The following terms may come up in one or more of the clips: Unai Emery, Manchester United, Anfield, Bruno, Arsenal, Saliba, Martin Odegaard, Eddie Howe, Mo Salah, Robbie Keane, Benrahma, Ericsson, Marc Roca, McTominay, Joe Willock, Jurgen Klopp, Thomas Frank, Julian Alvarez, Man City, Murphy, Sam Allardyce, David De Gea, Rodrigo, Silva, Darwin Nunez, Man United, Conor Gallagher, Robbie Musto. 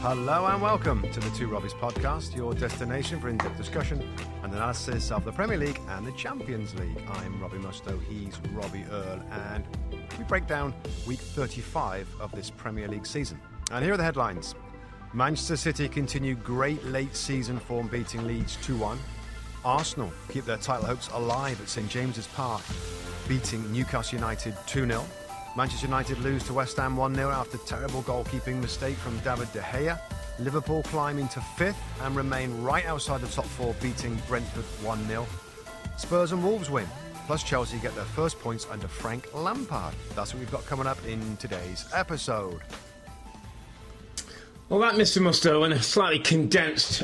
Hello and welcome to the Two Robbies podcast, your destination for in-depth discussion and analysis of the Premier League and the Champions League. I'm Robbie Musto, he's Robbie Earle, and we break down week 35 of this Premier League season. And here are the headlines. Manchester City continue great late season form, beating Leeds 2-1. Arsenal keep their title hopes alive at St James's Park, beating Newcastle United 2-0. Manchester United lose to West Ham 1-0 after terrible goalkeeping mistake from David De Gea. Liverpool climb into fifth and remain right outside the top four, beating Brentford 1-0. Spurs and Wolves win, plus Chelsea get their first points under Frank Lampard. That's what we've got coming up in today's episode. Well, that, Mr. Musto, and a slightly condensed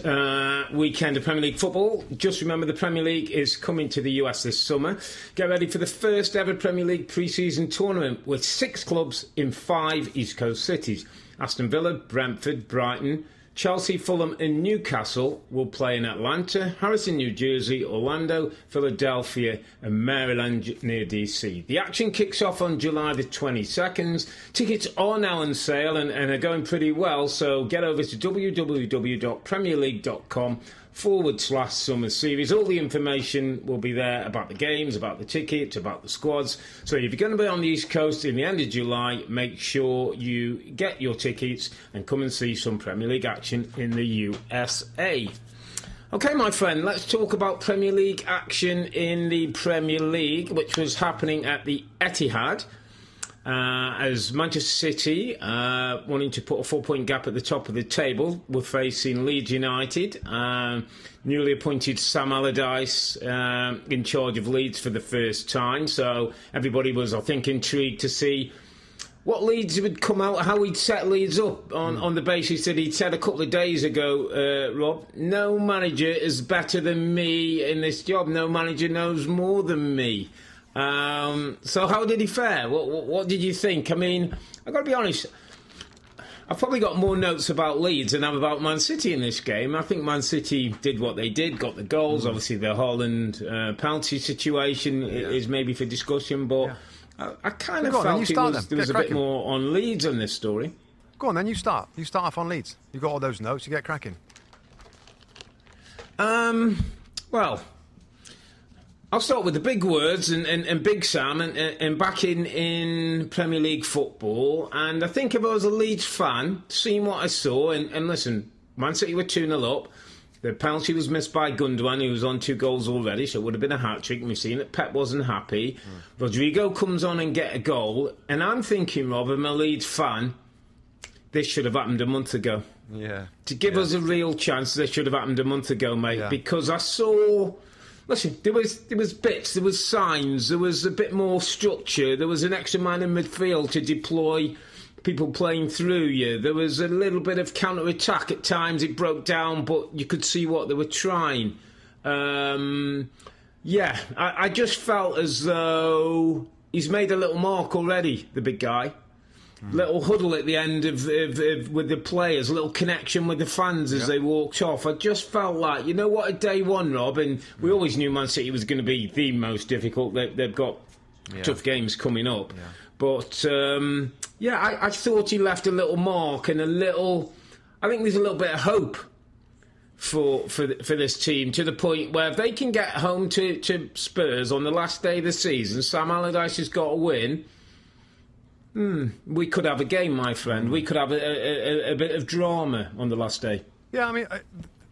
weekend of Premier League football. Just remember, the Premier League is coming to the US this summer. Get ready for the first ever Premier League pre-season tournament with 6 clubs in 5 East Coast cities. Aston Villa, Brentford, Brighton, Chelsea, Fulham and Newcastle will play in Atlanta, Harrison, New Jersey, Orlando, Philadelphia and Maryland near DC. The action kicks off on July the 22nd. Tickets are now on sale and are going pretty well, so get over to www.premierleague.com/summer series. All the information will be there about the games, about the tickets, about the squads. So if you're going to be on the East Coast in the end of July, make sure you get your tickets and come and see some Premier League action in the USA. OK, my friend, let's talk about Premier League action in the Premier League, which was happening at the Etihad. As Manchester City, wanting to put a 4-point gap at the top of the table, were facing Leeds United. Newly appointed Sam Allardyce in charge of Leeds for the first time. So everybody was, I think, intrigued to see what Leeds would come out, how he'd set Leeds up on the basis that he'd said a couple of days ago, Rob, no manager is better than me in this job. No manager knows more than me. So how did he fare? What did you think? I mean, I've got to be honest, I've probably got more notes about Leeds than I have about Man City in this game. I think Man City did what they did, got the goals. Obviously, the Haaland penalty situation is maybe for discussion, but I kind of felt there was a bit more on Leeds on this story. Go on, then, you start. You start off on Leeds. You've got all those notes, you get cracking. Well, I'll start with the big words and Big Sam and back in Premier League football. And I think if I was a Leeds fan, seeing what I saw, and listen, Man City were 2-0 up. The penalty was missed by Gundogan, who was on 2 goals already, so it would have been a hat-trick. We've seen that Pep wasn't happy. Rodrigo comes on and get a goal. And I'm thinking, Rob, I'm a Leeds fan, this should have happened a month ago. Yeah. To give us a real chance, this should have happened a month ago, mate, because I saw... Listen, there was bits, there was signs, there was a bit more structure, there was an extra man in midfield to deploy people playing through you, there was a little bit of counter-attack at times, it broke down, but you could see what they were trying. I just felt as though he's made a little mark already, the big guy. Little huddle at the end of with the players, little connection with the fans as they walked off. I just felt like, you know what, a day one, Rob, and we always knew Man City was going to be the most difficult. They've got tough games coming up. Yeah. But, I thought he left a little mark and a little... I think there's a little bit of hope for this team, to the point where if they can get home to Spurs on the last day of the season, Sam Allardyce has got a win... we could have a game, my friend. We could have a bit of drama on the last day. Yeah, I mean,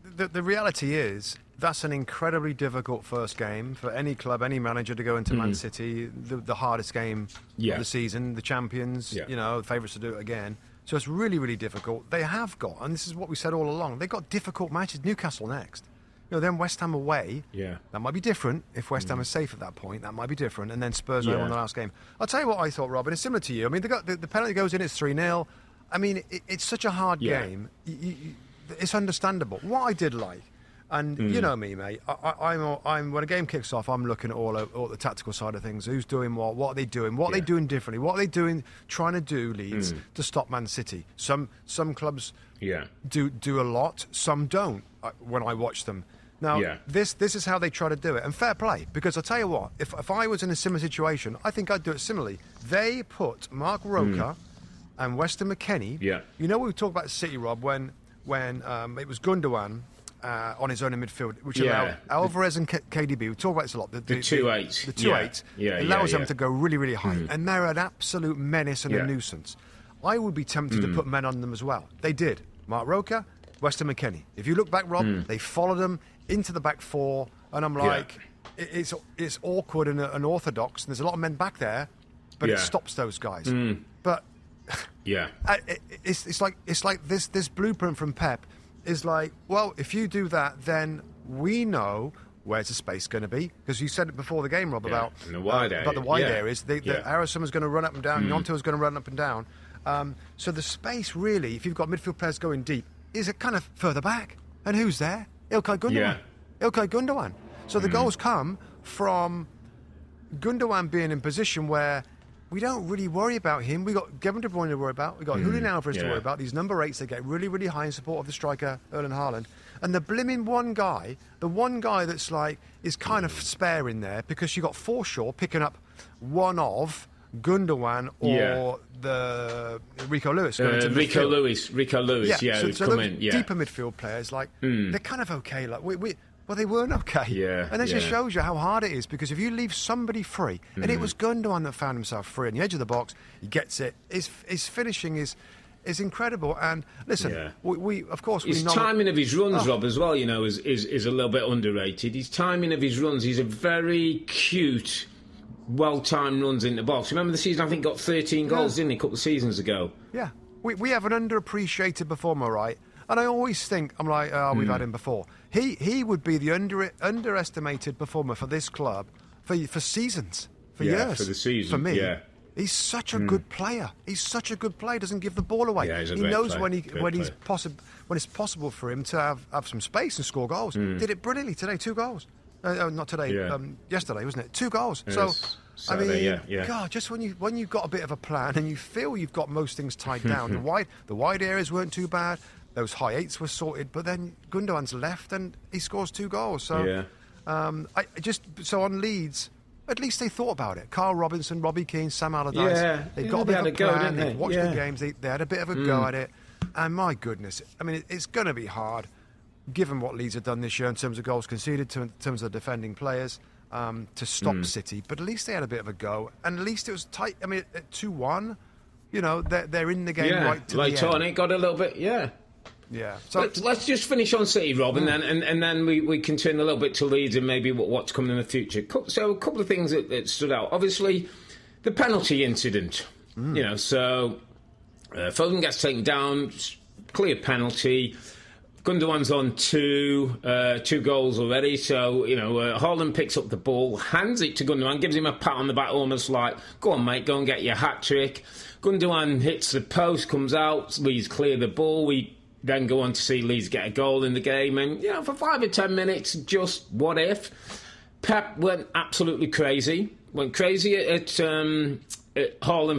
the reality is that's an incredibly difficult first game for any club, any manager to go into Man City, the hardest game of the season, the champions, the favourites to do it again. So it's really, really difficult. They have got, and this is what we said all along, they've got difficult matches. Newcastle next. You know, then West Ham away. Yeah. That might be different. If West Ham is safe at that point, that might be different. And then Spurs won the last game. I'll tell you what I thought, Robin. It's similar to you. I mean, the penalty goes in, it's 3-0. I mean, it's such a hard game. It's understandable. What I did like, and you know me, mate, I'm when a game kicks off, I'm looking at all the tactical side of things. Who's doing what are they doing? What are they doing differently? What are they doing, trying to do, Leeds, to stop Man City? Some clubs do a lot, some don't, when I watch them. Now, this is how they try to do it. And fair play, because I'll tell you what, if I was in a similar situation, I think I'd do it similarly. They put Marc Roca and Weston McKennie. Yeah. You know, we talk about City, Rob, when it was Gundogan on his own in midfield, which allowed Alvarez and KDB. We talk about this a lot. The two eights. Allows them to go really, really high. Mm-hmm. And they're an absolute menace and a nuisance. I would be tempted to put men on them as well. They did. Marc Roca, Weston McKennie. If you look back, Rob, they followed them into the back four, and I'm like, it's awkward and unorthodox, and there's a lot of men back there, but it stops those guys. But it's like this blueprint from Pep is like, well, if you do that, then we know where's the space going to be, because you said it before the game, Rob, about the wide area. But the wide areas, Ericsson is going to run up and down, Yonto is going to run up and down. So the space, really, if you've got midfield players going deep, is a kind of further back. And who's there? Ilkay Gundogan. Ilkay Gundogan. So the goals come from Gundogan being in position where we don't really worry about him. We got Kevin De Bruyne to worry about. We got Julian Alvarez to worry about. These number 8s, they get really, really high in support of the striker, Erling Haaland. And the blimmin' one guy, the one guy that's like, is kind of spare in there, because you got Forshaw picking up one of Gundogan or the Rico Lewis going to Rico Lewis so deeper midfield players, like they're kind of okay, like well they weren't okay, and it just shows you how hard it is, because if you leave somebody free, and it was Gundogan that found himself free on the edge of the box, he gets it, his finishing is incredible. And listen, we of course his timing of his runs, Rob, as well, you know, is a little bit underrated. His timing of his runs, he's a very cute, well-timed runs in the box. Remember the season, I think, got 13 goals, didn't he, a couple of seasons ago? Yeah. We have an underappreciated performer, right? And I always think, I'm like, oh, we've had him before. He would be the underestimated performer for this club for seasons, for years. For the season, for me. Yeah. He's such a good player. He's such a good player. Doesn't give the ball away. Yeah, he knows player. when it's possible for him to have some space and score goals. Did it brilliantly today, 2 goals. Not today, yesterday, wasn't it? 2 goals. Yes. So, Saturday, I mean, God, just when you've got a bit of a plan and you feel you've got most things tied down, the wide areas weren't too bad, those high eights were sorted, but then Gundogan's left and he scores 2 goals. So, on Leeds, at least they thought about it. Carl Robinson, Robbie Keane, Sam Allardyce, they've got a bit of a plan, they've watched the games, they had a bit of a go at it, and my goodness, I mean, it's going to be hard, given what Leeds have done this year in terms of goals conceded, in terms of defending players, to stop City. But at least they had a bit of a go. And at least it was tight. I mean, at 2-1, you know, they're in the game right to the end. Late on, it got a little bit, Yeah. So let's just finish on City, Rob, and then we can turn a little bit to Leeds and maybe what's coming in the future. So a couple of things that stood out. Obviously, the penalty incident. You know, so Foden gets taken down, clear penalty. Gundogan's on 2 goals already, so, you know, Haaland picks up the ball, hands it to Gundogan, gives him a pat on the back, almost like, go on, mate, go and get your hat-trick. Gundogan hits the post, comes out, Leeds clear the ball. We then go on to see Leeds get a goal in the game, and, you know, for 5 or 10 minutes, just what if? Pep went absolutely crazy. Went crazy at Haaland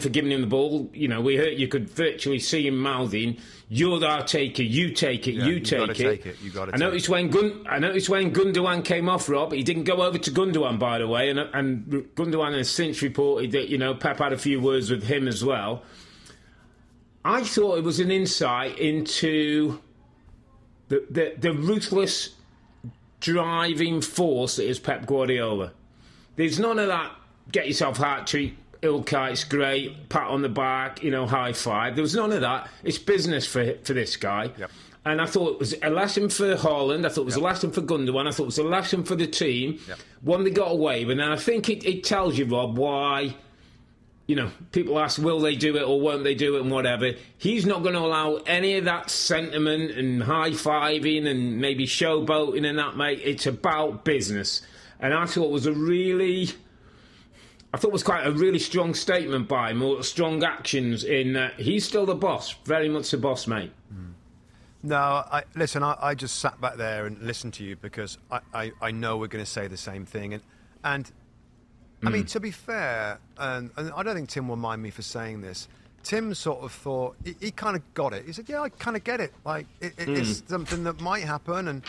for giving him the ball. You know, you could virtually see him mouthing, "You're our taker, you take it, you take it." I noticed when Gundogan came off, Rob, he didn't go over to Gundogan, by the way, and Gundogan has since reported that, you know, Pep had a few words with him as well. I thought it was an insight into the ruthless driving force that is Pep Guardiola. There's none of that get yourself hat-trick, Ilkay, it's great, pat on the back, you know, high five. There was none of that. It's business for this guy. Yep. And I thought it was a lesson for Haaland. I thought it was a lesson for Gundogan. I thought it was a lesson for the team. Yep. One, they got away. But then I think it tells you, Rob, why, you know, people ask, will they do it or won't they do it and whatever. He's not going to allow any of that sentiment and high-fiving and maybe showboating and that, mate. It's about business. And I thought it was quite a really strong statement by him, or strong actions in that he's still the boss, very much the boss, mate. No, I just sat back there and listened to you because I know we're going to say the same thing. And I mean, to be fair, and I don't think Tim will mind me for saying this, Tim sort of thought, he kind of got it. He said, yeah, I kind of get it. Like, it's something that might happen. And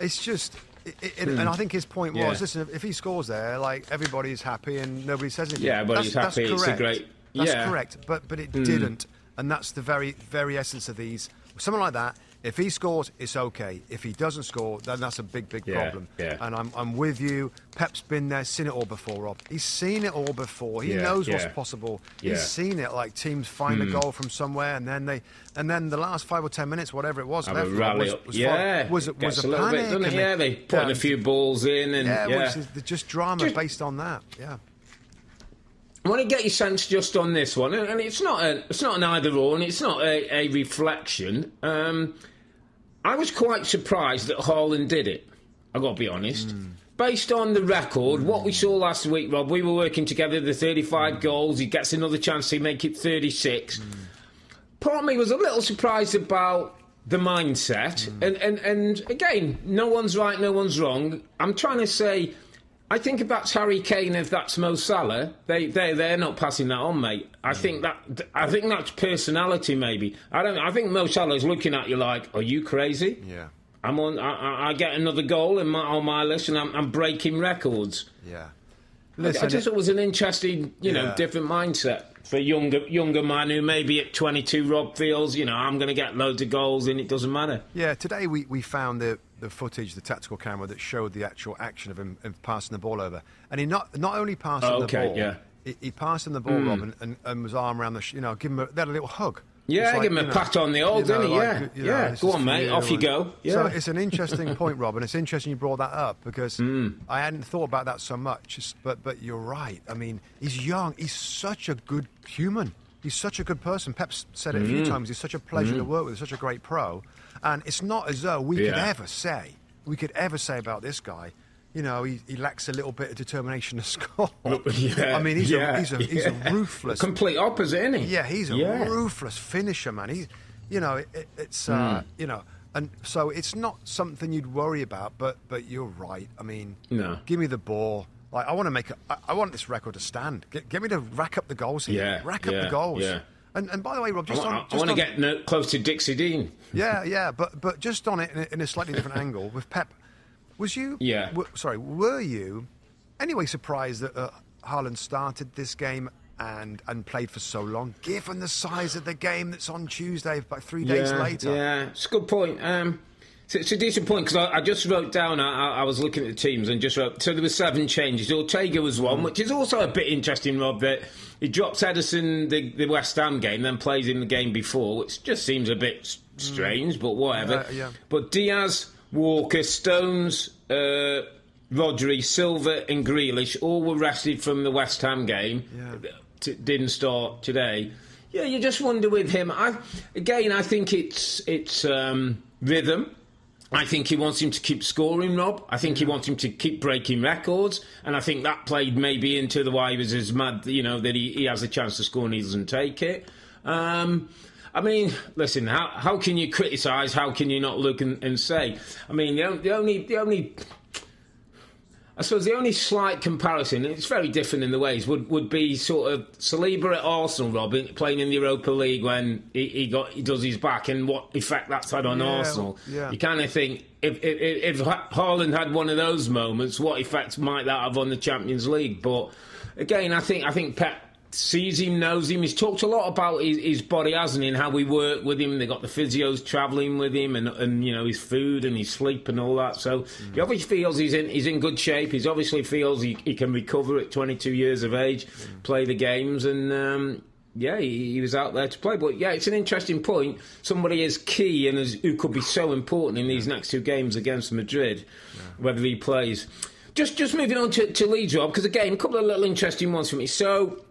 it's just... And I think his point was, listen, if he scores there, like, everybody's happy and nobody says anything. Yeah, everybody's happy. That's correct. It's a great That's correct, but it didn't. And that's the very, very essence of these. Someone like that, if he scores, it's okay. If he doesn't score, then that's a big, big problem. Yeah. And I'm with you. Pep's been there, seen it all before, Rob. He's seen it all before. He knows what's possible. Yeah. He's seen it, like teams find a goal from somewhere, and then they, and then the last 5 or 10 minutes, whatever it was, was a panic. Bit, doesn't it? Yeah, they put a few balls in, and which is just drama based on that. Yeah. I want to get your sense just on this one, and it's not an either-or, and it's not a reflection. I was quite surprised that Haaland did it, I've got to be honest. Based on the record, what we saw last week, Rob, we were working together, the 35 goals, he gets another chance to make it 36. Part of me was a little surprised about the mindset, and again, no one's right, no one's wrong. I'm trying to say... I think if that's Harry Kane, if that's Mo Salah, they're not passing that on, mate. I think that's personality, maybe. I don't know. I think Mo Salah's looking at you like, "Are you crazy? Yeah, I'm on. I get another goal on my list, and I'm breaking records." Yeah, listen, I just thought it was an interesting, different mindset for a younger man who maybe at 22, Rob, feels, I'm going to get loads of goals and it doesn't matter. Yeah, today we found the footage, the tactical camera that showed the actual action of him passing the ball over, and he not only passed the ball, he passed him the ball, Rob, and was arm around the, give him they had a little hug. Yeah, like, give him a pat on the old, didn't he? Go on, mate, off you go. Yeah. So it's an interesting point, Rob, and it's interesting you brought that up, because I hadn't thought about that so much, but you're right. I mean, he's young, he's such a good human. He's such a good person. Pep's said it a few times. He's such a pleasure to work with. He's such a great pro. And it's not as though we could ever say about this guy, he lacks a little bit of determination to score. Yeah. I mean, he's a ruthless... Complete opposite, isn't he? Yeah, he's a ruthless finisher, man. He's, and so it's not something you'd worry about, but you're right. I mean, give me the ball. Like, I want this record to stand. Get me to rack up the goals here. Rack up the goals. Yeah. And by the way, Rob, I want to get close to Dixie Dean. Yeah, but just on it in a slightly different angle with Pep. Were you anyway surprised that Haaland started this game and played for so long, given the size of the game that's on Tuesday, about 3 days later? Yeah, it's a good point. It's a decent point, because I just wrote down, I was looking at the teams and just wrote, so there were 7 changes. Ortega was one, which is also a bit interesting, Rob, that he drops Ederson the West Ham game, then plays him the game before, which just seems a bit strange, but whatever. But Diaz, Walker, Stones, Rodri, Silva and Grealish all were rested from the West Ham game. Yeah. Didn't start today. Yeah, you just wonder with him. I think it's rhythm. I think he wants him to keep scoring, Rob. I think he wants him to keep breaking records. And I think that played maybe into the why he was as mad, that he has a chance to score and he doesn't take it. I mean, listen, how can you criticise? How can you not look and say? I mean, the only... I suppose the only slight comparison, it's very different in the ways, would be sort of Saliba at Arsenal, Robin, playing in the Europa League when he does his back and what effect that's had on Arsenal. Yeah. You kind of think, if Haaland had one of those moments, what effect might that have on the Champions League? But again, I think Pep sees him, knows him. He's talked a lot about his body, hasn't he, and how we work with him. They got the physios travelling with him, and his food and his sleep and all that. So he obviously feels he's in good shape. He obviously feels he can recover at 22 years of age, play the games, and he was out there to play. But yeah, it's an interesting point. Somebody is key and who could be so important in these next 2 games against Madrid, whether he plays. Just moving on to Leeds, Rob, because again, a couple of little interesting ones for me. So.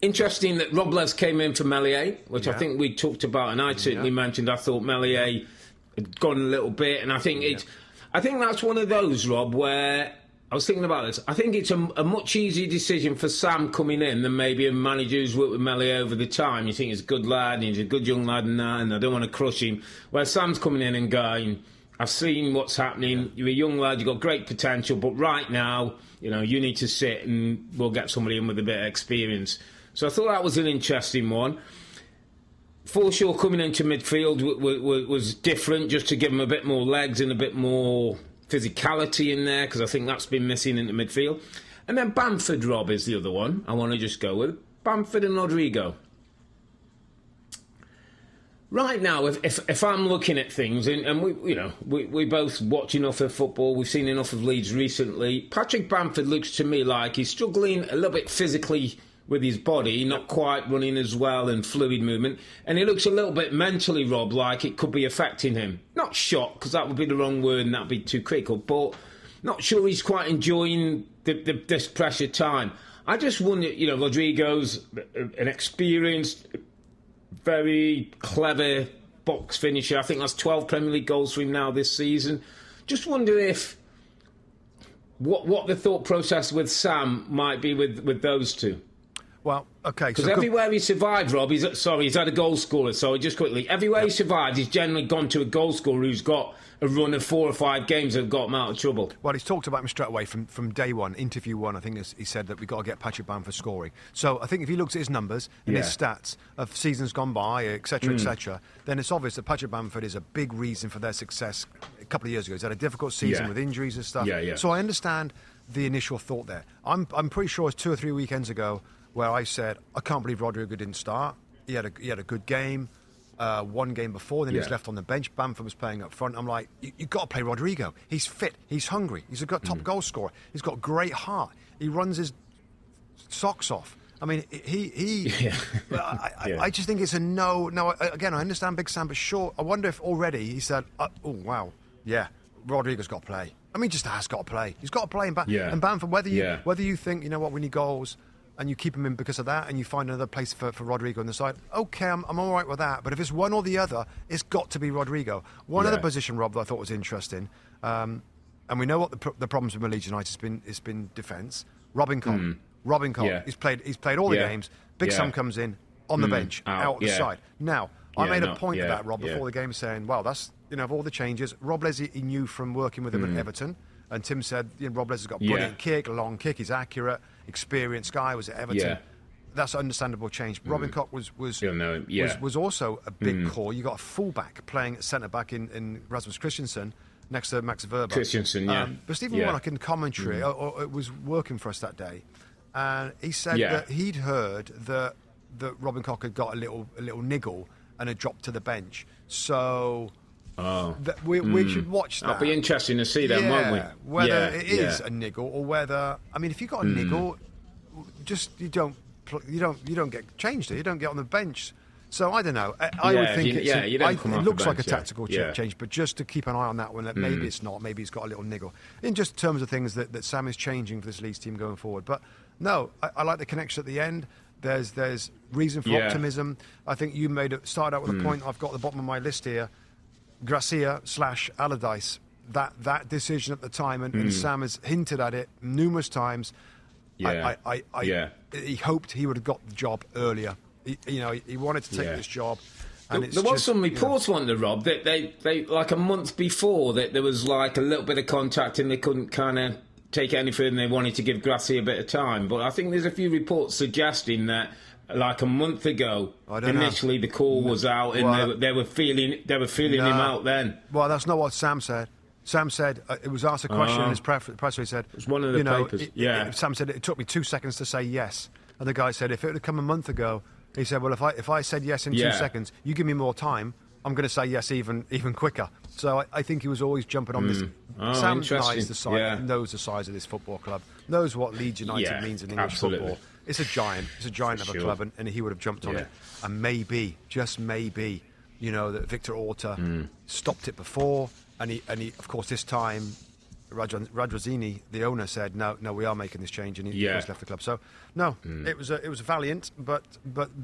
Interesting that Robles came in for Melier, which I think we talked about, and I certainly mentioned. I thought Melier had gone a little bit, and I think I think that's one of those, Rob, where I was thinking about this. I think it's a much easier decision for Sam coming in than maybe a manager who's worked with Melier over the time. You think he's a good lad, and he's a good young lad, and I don't want to crush him. Where Sam's coming in and going, I've seen what's happening. You're a young lad. You've got great potential, but right now, you need to sit, and we'll get somebody in with a bit of experience. So I thought that was an interesting one. Forshaw coming into midfield was different, just to give him a bit more legs and a bit more physicality in there, because I think that's been missing in the midfield. And then Bamford, Rob, is the other one I want to just go with. Bamford and Rodrigo. Right now, if I'm looking at things, and we both watch enough of football, we've seen enough of Leeds recently. Patrick Bamford looks to me like he's struggling a little bit physically with his body, not quite running as well and fluid movement, and he looks a little bit mentally, Rob, like it could be affecting him. Not shocked, because that would be the wrong word and that'd be too critical, but not sure he's quite enjoying this pressure time. I just wonder, Rodrigo's an experienced, very clever box finisher. I think that's 12 Premier League goals for him now this season. Just wonder if what the thought process with Sam might be with those two. Well, okay. Because everywhere he survived, Rob, he's had a goal scorer. Sorry, just quickly. Everywhere he survived, he's generally gone to a goal scorer who's got a run of 4 or 5 games that have got him out of trouble. Well, he's talked about him straight away from day one, interview one. I think he said that we've got to get Patrick Bamford scoring. So I think if he looks at his numbers and his stats of seasons gone by, et cetera, then it's obvious that Patrick Bamford is a big reason for their success a couple of years ago. He's had a difficult season with injuries and stuff. Yeah. So I understand the initial thought there. I'm pretty sure it's 2 or 3 weekends ago where I said, I can't believe Rodrigo didn't start. He had a good game, one game before, then he was left on the bench. Bamford was playing up front. I'm like, you've got to play Rodrigo. He's fit, he's hungry, he's a top goal scorer, he's got great heart, he runs his socks off. I mean, I just think it's a no. Now, again, I understand Big Sam, but sure, I wonder if already he said, Rodrigo's got to play. I mean, just has got to play. He's got to play. And Bamford, whether you think, we need goals, and you keep him in because of that, and you find another place for Rodrigo on the side, OK, I'm all right with that. But if it's one or the other, it's got to be Rodrigo. One other position, Rob, that I thought was interesting, and we know what the problems with Leeds United has been defence. Robin Koch. Robin Koch. Yeah. He's played all the games. Big Sam comes in, on the bench, out the side. Now, I made a point of that, Rob, before the game, saying, well, that's, of all the changes, Robles, he knew from working with him at Everton, and Tim said, Robles has got a brilliant kick, a long kick, he's accurate, experienced guy, was at Everton. Yeah. That's an understandable change. Robin Koch was also a big core. You got a fullback playing at centre-back in Rasmus Christensen next to Max Verba. Christensen, but Stephen Warnock in commentary, or was working for us that day, and he said that he'd heard that Robin Koch had got a little niggle and had dropped to the bench. So... We should watch that. It'll be interesting to see them, won't we? Whether it is a niggle or whether, if you got a niggle, just you don't get changed. You don't get on the bench. So I don't know. I would think it looks like a tactical change, but just to keep an eye on that one. That maybe it's not. Maybe he's got a little niggle. In just terms of things that Sam is changing for this Leeds team going forward. But no, I like the connection at the end. There's reason for optimism. I think you started out with a point. I've got at the bottom of my list here. Gracia / Allardyce, that decision at the time, and Sam has hinted at it numerous times. He hoped he would have got the job earlier. He wanted to take this job. And there was some reports, weren't there, Rob, that they like a month before that there was like a little bit of contact and they couldn't kind of take anything, and they wanted to give Gracia a bit of time. But I think there's a few reports suggesting that. Like a month ago, initially the call was out, and they were feeling him out then. Well, that's not what Sam said. Sam said it was asked a question in his press. He said, "It's one of the papers." Sam said it took me 2 seconds to say yes, and the guy said if it had come a month ago, he said, "Well, if I said yes in 2 seconds, you give me more time, I'm going to say yes even quicker." So I think he was always jumping on this. Sam knows knows the size of this football club, knows what Leeds United means in English football. It's a giant. It's a giant of a club, and he would have jumped on it. And maybe, just maybe, that Victor Orta stopped it before, and he, of course, this time, Radrazini, the owner, said, "No, we are making this change," and he just left the club. So, no, it was a valiant, but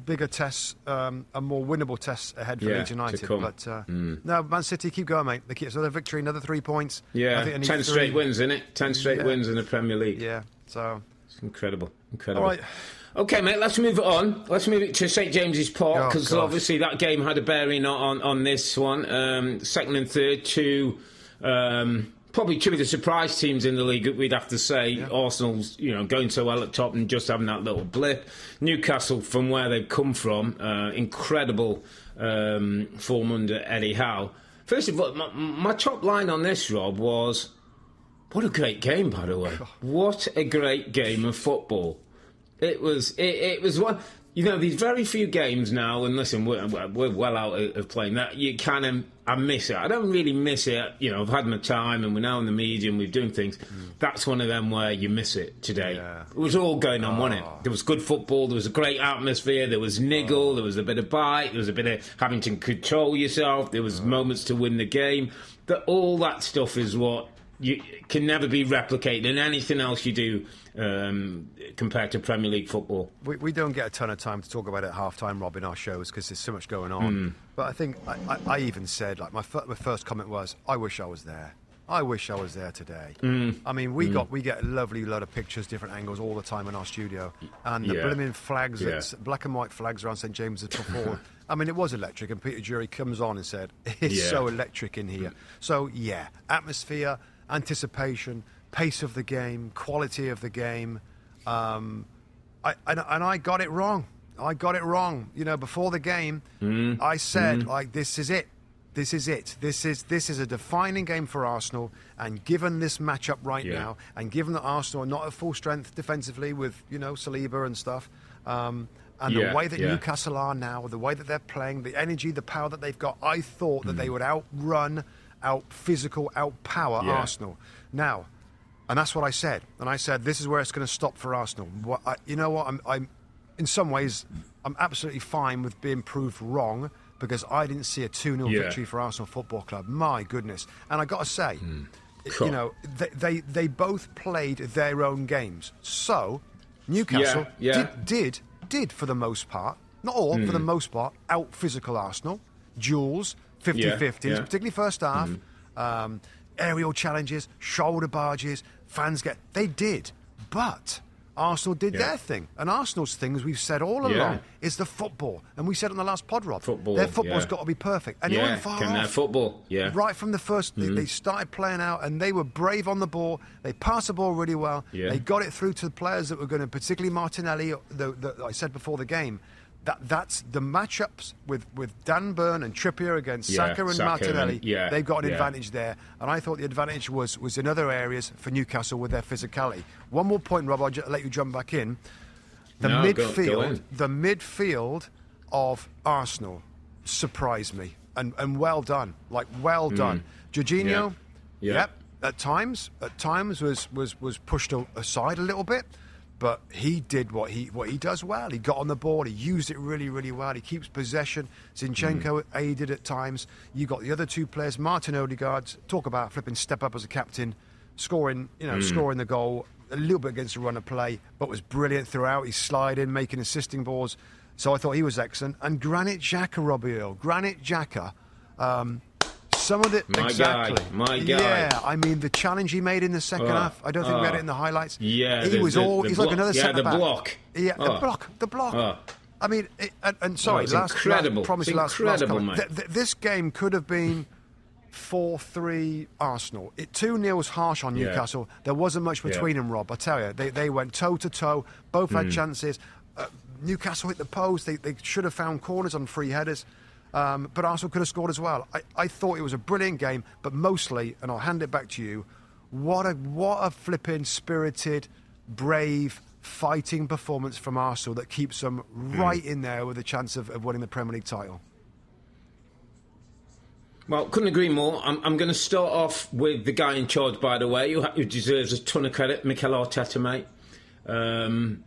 bigger tests, and more winnable tests ahead for Leeds United. But no, Man City, keep going, mate. Another victory, another 3 points. Yeah, I think 10 straight wins, isn't it? 10 straight wins in the Premier League. Yeah, so. Incredible. All right. OK, mate, let's move it on. Let's move it to St James's Park, because obviously that game had a bearing on this one. Second and third, probably two of the surprise teams in the league, we'd have to say. Yeah. Arsenal's, going so well at top and just having that little blip. Newcastle, from where they've come from, incredible form under Eddie Howe. First of all, my top line on this, Rob, was... What a great game, by the way. What a great game of football. It was one. You know, there's very few games now, and listen, we're well out of playing that. You kind of, I miss it. I don't really miss it. You know, I've had my time, and we're now in the media, and we're doing things. That's one of them where you miss it today. Yeah. It was all going on, wasn't it? There was good football, there was a great atmosphere, there was niggle, there was a bit of bite, there was a bit of having to control yourself, there was moments to win the game. All that stuff is what you can never be replicated in anything else you do compared to Premier League football. We don't get a ton of time to talk about it at half-time, Rob, in our shows because there's so much going on. But I think I even said, like, my first comment was, I wish I was there. I wish I was there today. I mean, we get a lovely load of pictures, different angles all the time in our studio. And the blooming flags, black and white flags around St James's before. I mean, it was electric, and Peter Jury comes on and said, it's so electric in here. So, yeah, atmosphere, anticipation, pace of the game, quality of the game. I got it wrong. I got it wrong. You know, before the game, I said, like, this is it. This is it. This is a defining game for Arsenal, and given this matchup right now, and given that Arsenal are not at full strength defensively with, you know, Saliba and stuff, and the way that Newcastle are now, the way that they're playing, the energy, the power that they've got, I thought that they would outrun, out-physical, out-power Arsenal. Now, and that's what I said. And I said, this is where it's going to stop for Arsenal. You know what? I'm in some ways, I'm absolutely fine with being proved wrong, because I didn't see a 2-0 victory for Arsenal Football Club. My goodness. And I got to say, you know, they both played their own games. So Newcastle did for the most part, not all, for the most part, out-physical Arsenal. Duels, 50-50s, particularly first half, aerial challenges, shoulder barges, fans get... They did, but... Arsenal did their thing. And Arsenal's thing, as we've said all along, is the football. And we said on the last pod, Rob, their football's got to be perfect. And it went far off. Football, right from the first, they started playing out, and they were brave on the ball. They passed the ball really well. They got it through to the players that were going to, particularly Martinelli, I said before the game, that's the matchups with Dan Burn and Trippier against Saka and Martinelli. They've got an advantage there. And I thought the advantage was in other areas for Newcastle with their physicality. One more point, Rob, I'll let you jump back in. The midfield of Arsenal surprised me. And well done. Like, well done. Jorginho, at times was pushed aside a little bit. But he did what he does well. He got on the ball. He used it really, really well. He keeps possession. Zinchenko aided at times. You got the other two players. Martin Odegaard, talk about flipping step up as a captain, scoring the goal a little bit against the run of play, but was brilliant throughout. He's sliding, making assisting balls. So I thought he was excellent. And Granit Xhaka, Robbie Earle. Granit Xhaka. Some of it, my guy. Yeah, I mean, the challenge he made in the second half, I don't think we had it in the highlights. Yeah, he's like another centre back. The block. I mean, incredible. This game could have been 4-3 Arsenal. 2-0 was harsh on Newcastle. There wasn't much between them, Rob, I tell you. They went toe-to-toe, both had chances. Newcastle hit the post. They should have found corners on free headers. But Arsenal could have scored as well. I thought it was a brilliant game, but mostly, and I'll hand it back to you, what a flipping, spirited, brave, fighting performance from Arsenal that keeps them right in there with a chance of winning the Premier League title. Well, couldn't agree more. I'm going to start off with the guy in charge, by the way, who deserves a ton of credit, Mikel Arteta, mate,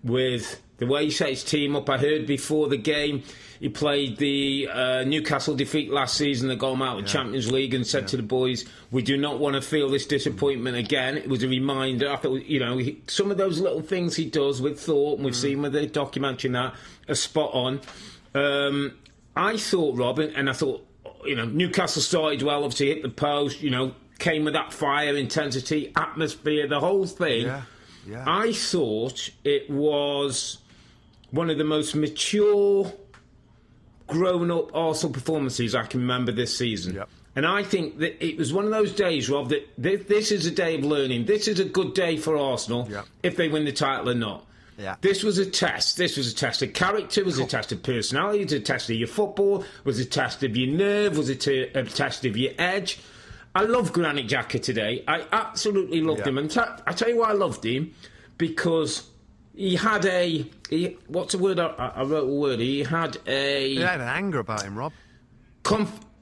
with... the way he set his team up. I heard before the game he played the Newcastle defeat last season, the goal out of Champions League, and said to the boys, we do not want to feel this disappointment again. It was a reminder. I thought, you know, some of those little things he does with thought, and we've seen with the documentary and that, are spot on. I thought, Robin, and I thought, you know, Newcastle started well, obviously hit the post, you know, came with that fire, intensity, atmosphere, the whole thing. I thought it was... one of the most mature, grown-up Arsenal performances I can remember this season. And I think that it was one of those days, Rob, that this is a day of learning. This is a good day for Arsenal if they win the title or not. This was a test. This was a test of character, was a test of personality, was a test of your football, was a test of your nerve, was a test of your edge. I love Granit Xhaka today. I absolutely loved him. And I tell you why I loved him, because... He had a... what's a word? I wrote a word. He had a... He had an anger about him, Rob.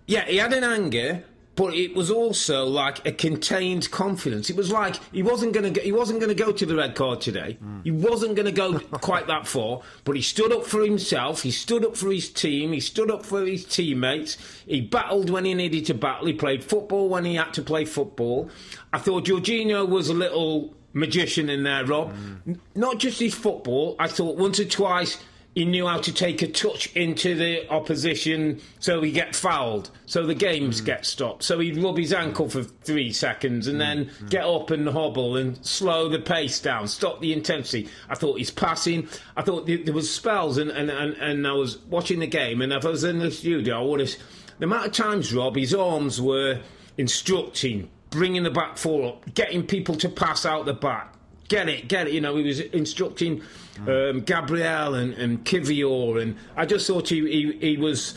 Yeah, he had an anger, but it was also like a contained confidence. It was like he wasn't going to go to the red card today. Mm. He wasn't going to go quite that far, but he stood up for himself. He stood up for his team. He stood up for his teammates. He battled when he needed to battle. He played football when he had to play football. I thought Jorginho was a little magician in there, Rob. Mm. Not just his football. I thought once or twice he knew how to take a touch into the opposition so he get fouled, so the games get stopped, so he'd rub his ankle for 3 seconds and then get up and hobble and slow the pace down, stop the intensity. I thought his passing, I thought there was spells, and I was watching the game, and if I was in the studio, I would have... The amount of times, Rob, his arms were instructing, bringing the back four up, getting people to pass out the back. Get it, you know, he was instructing Gabriel and Kiwior, and I just thought he was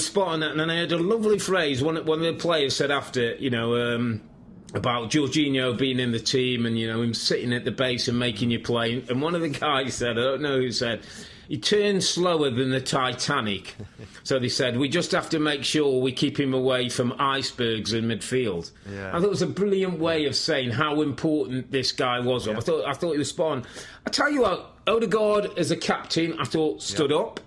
spot on that. And then I heard a lovely phrase, one of the players said after, you know, about Jorginho being in the team and, you know, him sitting at the base and making you play. And one of the guys said, I don't know who said, he turned slower than the Titanic. So they said, we just have to make sure we keep him away from icebergs in midfield. Yeah. I thought it was a brilliant way of saying how important this guy was. Yeah. I thought he was spot on. I tell you what, Odegaard as a captain, I thought, stood up.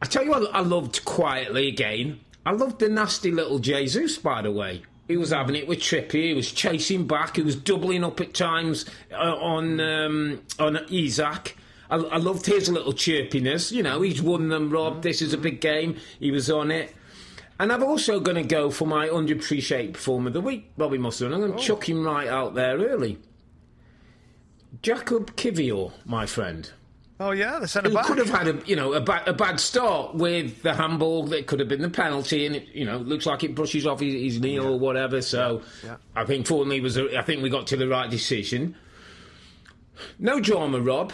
I tell you what I loved quietly again. I loved the nasty little Jesus, by the way. He was having it with Trippier. He was chasing back. He was doubling up at times on Isaac. I loved his little chirpiness. You know, he's won them, Rob. This is a big game. He was on it. And I'm also going to go for my underappreciated performer of the week, Robbie Musto. I'm going to chuck him right out there early. Jakub Kiwior, my friend. Oh, yeah, the centre-back. He could have had a bad start with the handball. That could have been the penalty, and it, you know, looks like it brushes off his knee or whatever. So I think fortunately I think we got to the right decision. No drama, Rob.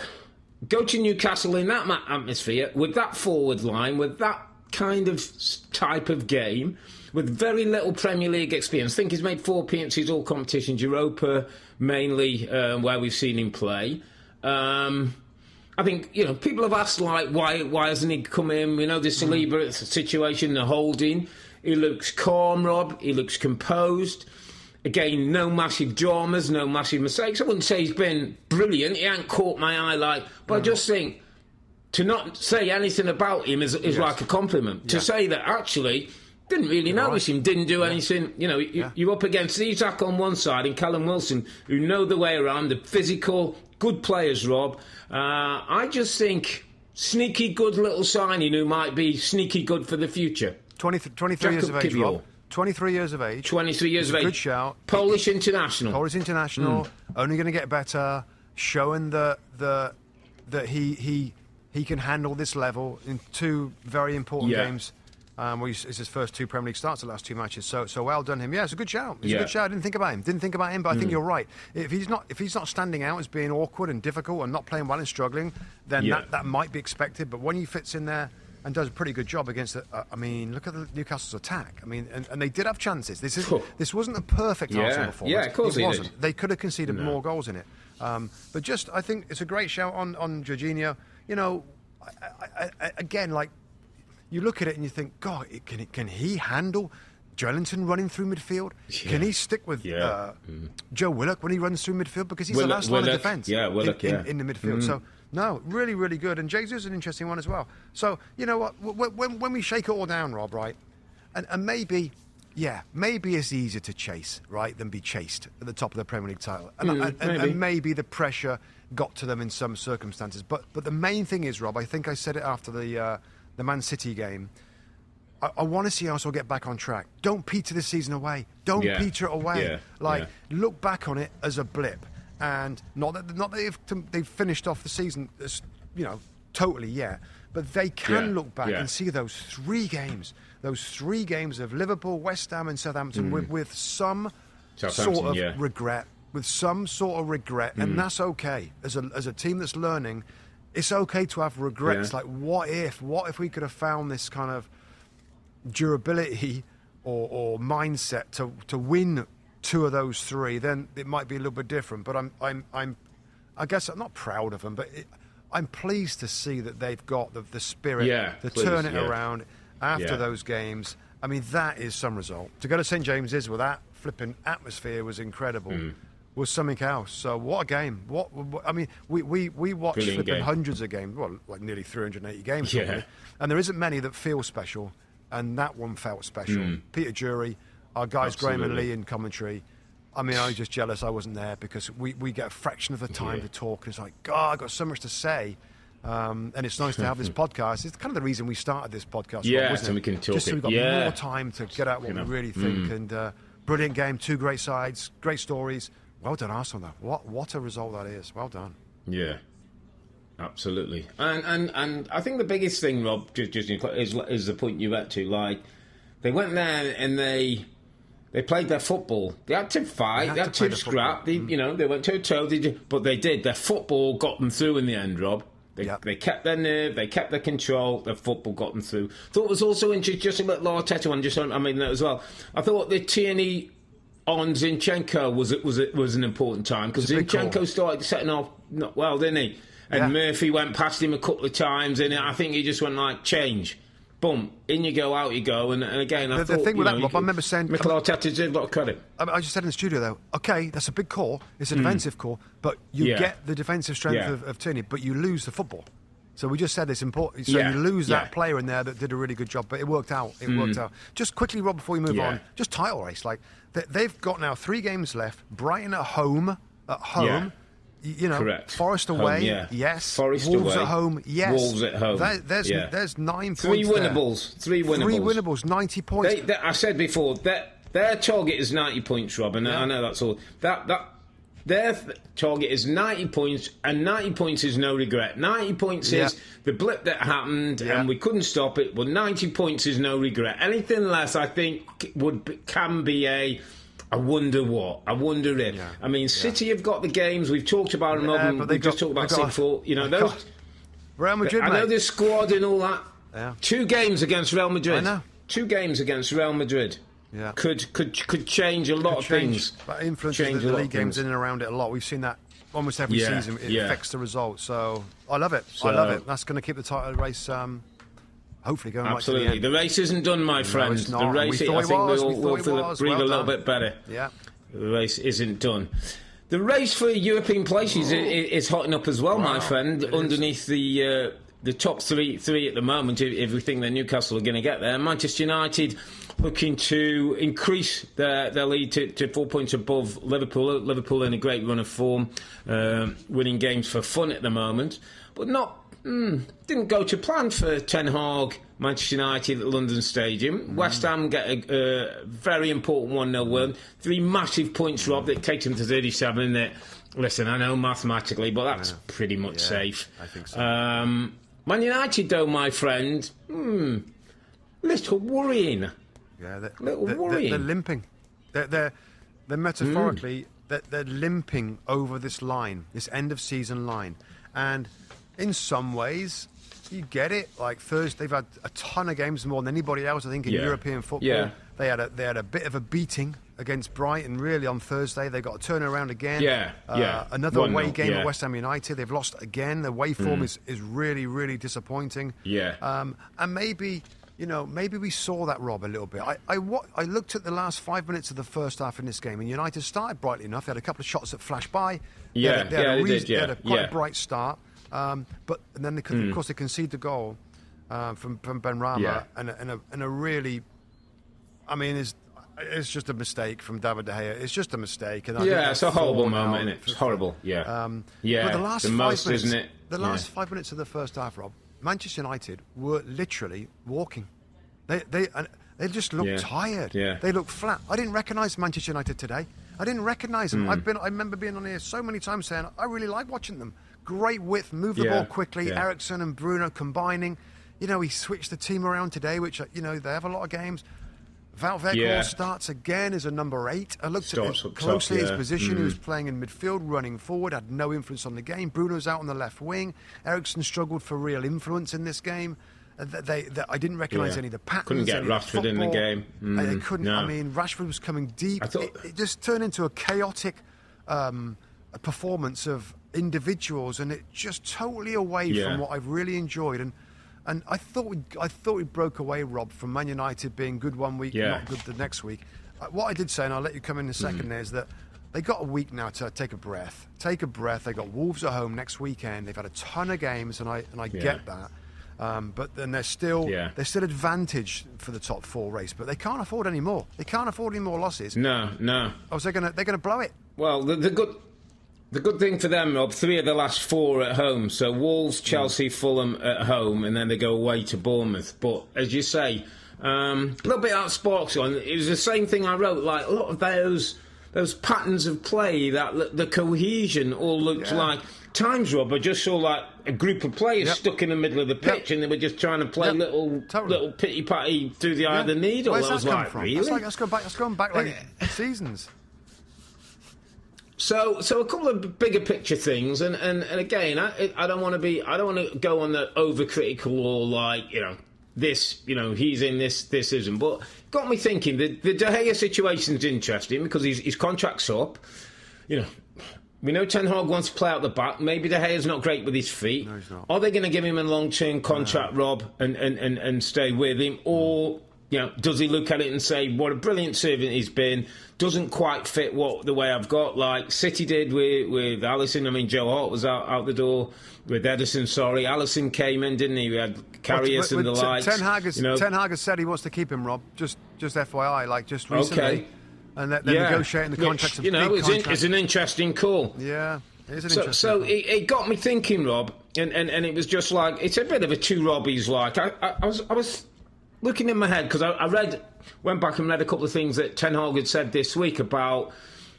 Go to Newcastle in that atmosphere, with that forward line, with that kind of type of game, with very little Premier League experience. I think he's made 4 appearances, all competitions, Europa mainly, where we've seen him play. I think, you know, people have asked, like, why hasn't he come in? We know the Saliba situation, the holding. He looks calm, Rob. He looks composed. Again, no massive dramas, no massive mistakes. I wouldn't say he's been brilliant. He ain't caught my eye, like... But I just think to not say anything about him is like a compliment. To say that, actually, didn't really notice him, didn't do anything. You know, you're up against Isaac on one side and Callum Wilson, who know the way around, the physical... Good players, Rob. I just think sneaky good little signing who might be sneaky good for the future. 23 years of age, Rob. 23 years of age. 23 years of age. Good shout. Polish international. Polish international. Only going to get better. Showing that he can handle this level in 2 very important games. Well, it's his first 2 Premier League starts, the last 2 matches. So well done him. Yeah, it's a good shout. It's a good shout. I didn't think about him. But I think you're right. If he's not standing out as being awkward and difficult and not playing well and struggling, then that might be expected. But when he fits in there and does a pretty good job against the, I mean, look at the Newcastle's attack. I mean, and they did have chances. This wasn't a perfect Arsenal performance. Yeah, of course it wasn't. They could have conceded more goals in it. But just, I think it's a great shout on Jorginho. You know, I again, like. You look at it and you think, God, can he handle Joelinton running through midfield? Yeah. Can he stick with Joe Willock when he runs through midfield? Because he's the last line of defence in the midfield. So, no, really, really good. And Jesus is an interesting one as well. So, you know what? When we shake it all down, Rob, right, and maybe... Yeah, maybe it's easier to chase, right, than be chased at the top of the Premier League title. And maybe the pressure got to them in some circumstances. But the main thing is, Rob, I think I said it after the Man City game. I want to see Arsenal get back on track. Don't peter the season away. Don't peter it away. Yeah. Look back on it as a blip. And not that they've finished off the season, you know, totally yet. But they can look back and see those three games of Liverpool, West Ham and Southampton with some sort of regret. With some sort of regret. And that's okay. As a team that's learning, it's okay to have regrets. Like, what if we could have found this kind of durability or mindset to win 2 of those 3? Then it might be a little bit different. But I'm I guess I'm not proud of them, but I'm pleased to see that they've got the spirit to turn it around after those games. I mean, that is some result. To go to St James's with that flipping atmosphere was incredible. Was something else. So what a game! What I mean, we watch flipping hundreds of games. Well, like nearly 380 games. Probably, and there isn't many that feel special, and that one felt special. Peter Jury, our guys Graham and Lee in commentary. I mean, I was just jealous I wasn't there because we get a fraction of the time to talk. It's like, God, I've got so much to say. And it's nice to have this podcast. It's kind of the reason we started this podcast. Yeah, so we can talk. Just so we've got more time to get out what we really think. And brilliant game, two great sides, great stories. Well done, Arsenal, though. What a result that is. Well done. Yeah, absolutely. And I think the biggest thing, Rob, just is the point you got to. Like, they went there and they played their football. They had to fight. They had to scrap. They went toe-to-toe. But they did. Their football got them through in the end, Rob. They kept their nerve. They kept their control. Their football got them through. Thought it was also just a little Arteta one. I mean that as well. I thought the Tierney on Zinchenko was an important time because Zinchenko started setting off not well, didn't he? And Murphy went past him a couple of times, and I think he just went like change, boom, in you go, out you go, and again I thought the thing with that, Rob, I remember saying Mikel Arteta did a lot of credit. I just said in the studio though, okay, that's a big call, it's a defensive call, but you get the defensive strength of Tierney, but you lose the football. So we just said it's important. So you lose that player in there that did a really good job, but it worked out. It worked out. Just quickly, Rob, before you move on, just title race. Like they've got now 3 games left. Brighton at home. You know, correct. Forest away. Home, yes. Forest Wolves away. At home. Yes. Wolves at home. There's 9 points. 3 winnables. There. 3 winnables. 3 winnables. 90 points. I said before that their target is 90 points, Rob, and I know that's all. Their target is 90 points, and 90 points is no regret. 90 points is the blip that happened, and we couldn't stop it, but 90 points is no regret. Anything less, I think, can be I wonder what. I wonder if. Yeah. I mean, City have got the games. We've talked about them. But we've just talked about City. You know, those, Real Madrid, I know this squad and all that. Yeah. 2 games against Real Madrid. I know. 2 games against Real Madrid. Yeah. Could change a lot of things. But influences the league games in and around it a lot. We've seen that almost every season. It affects the results. So I love it. I love it. That's going to keep the title race hopefully going absolutely. Right to the end. The race isn't done, my friend. No, the race, I think we'll breathe a little bit better. Yeah. The race isn't done. The race for European places is hotting up as well, my friend. Underneath the top three at the moment, if we think that Newcastle are going to get there. Manchester United looking to increase their lead to 4 points above Liverpool. Liverpool in a great run of form, winning games for fun at the moment. But didn't go to plan for Ten Hag, Manchester United at London Stadium. West Ham get a very important 1-0 win. 3 massive points, Rob, that takes them to 37. Listen, I know mathematically, but that's pretty much safe. I think so. Man United, though, my friend, little worrying. Yeah, they're limping. They're metaphorically they're limping over this line, this end of season line, and in some ways, you get it. Like Thursday, they've had a ton of games more than anybody else, I think, in European football. Yeah. They had a bit of a beating against Brighton, really, on Thursday. They got a turnaround again. Another away game at West Ham United. They've lost again. The away form is really, really disappointing. Yeah. And maybe, you know, maybe we saw that, Rob, a little bit. I looked at the last 5 minutes of the first half in this game, and United started brightly enough. They had a couple of shots that flashed by. They had a quite bright start. But and then, of course, they conceded the goal from Benrahma, and a really, I mean, it's just a mistake from David De Gea. It's just a mistake. And it's a horrible moment, isn't it? It's horrible, But the last 5 minutes, isn't it? The last 5 minutes of the first half, Rob, Manchester United were literally walking. They just looked tired. Yeah. They looked flat. I didn't recognise Manchester United today. I didn't recognise them. I remember being on here so many times saying, I really like watching them. Great width, move the ball quickly. Yeah. Ericsson and Bruno combining. You know, he switched the team around today, which, you know, they have a lot of games. Valverde starts again as a number 8. I looked at him closely, his position. He was playing in midfield, running forward, had no influence on the game. Bruno's out on the left wing. Ericsson struggled for real influence in this game. I didn't recognise any of the patterns. Couldn't get Rashford in the game. They couldn't. No. I mean, Rashford was coming deep. It just turned into a chaotic performance of individuals, and it just totally away from what I've really enjoyed. And I thought we broke away, Rob, from Man United being good one week, not good the next week. What I did say, and I'll let you come in a second, there, is that they got a week now to take a breath. They got Wolves at home next weekend. They've had a ton of games, and I get that. But then they're still advantaged for the top four race, but they can't afford any more. They can't afford any more losses. No. Oh, so they're gonna blow it. Well, the good thing for them, Rob, 3 of the last 4 at home. So Wolves, Chelsea, Fulham at home, and then they go away to Bournemouth. But as you say, a little bit out sparks on. It was the same thing I wrote. Like a lot of those patterns of play, that the cohesion all looked like. Times, Rob, I just saw like a group of players stuck in the middle of the pitch, and they were just trying to play little pitty patty through the eye of the needle. Where's that was like, from? Really? That's going back like seasons. So a couple of bigger picture things, and again, I don't want to go on the overcritical or like this, he's in this, this isn't. But got me thinking. The De Gea situation's interesting because his contract's up, We know Ten Hag wants to play out the back. Maybe De Gea's not great with his feet. No, he's not. Are they going to give him a long-term contract, Rob, and stay with him? Or, does he look at it and say, what a brilliant servant he's been, doesn't quite fit the way I've got, like City did with Alisson. I mean, Joe Hart was out the door with Ederson, Alisson came in, didn't he? We had Karius and the likes. Ten Hag has said he wants to keep him, Rob, just FYI, like just recently. Okay. And they're negotiating the contracts. Which, it's an interesting call. Yeah, it is an interesting call. So it got me thinking, Rob, and it was just like, it's a bit of a two Robbies like. I was looking in my head, because I went back and read a couple of things that Ten Hag had said this week about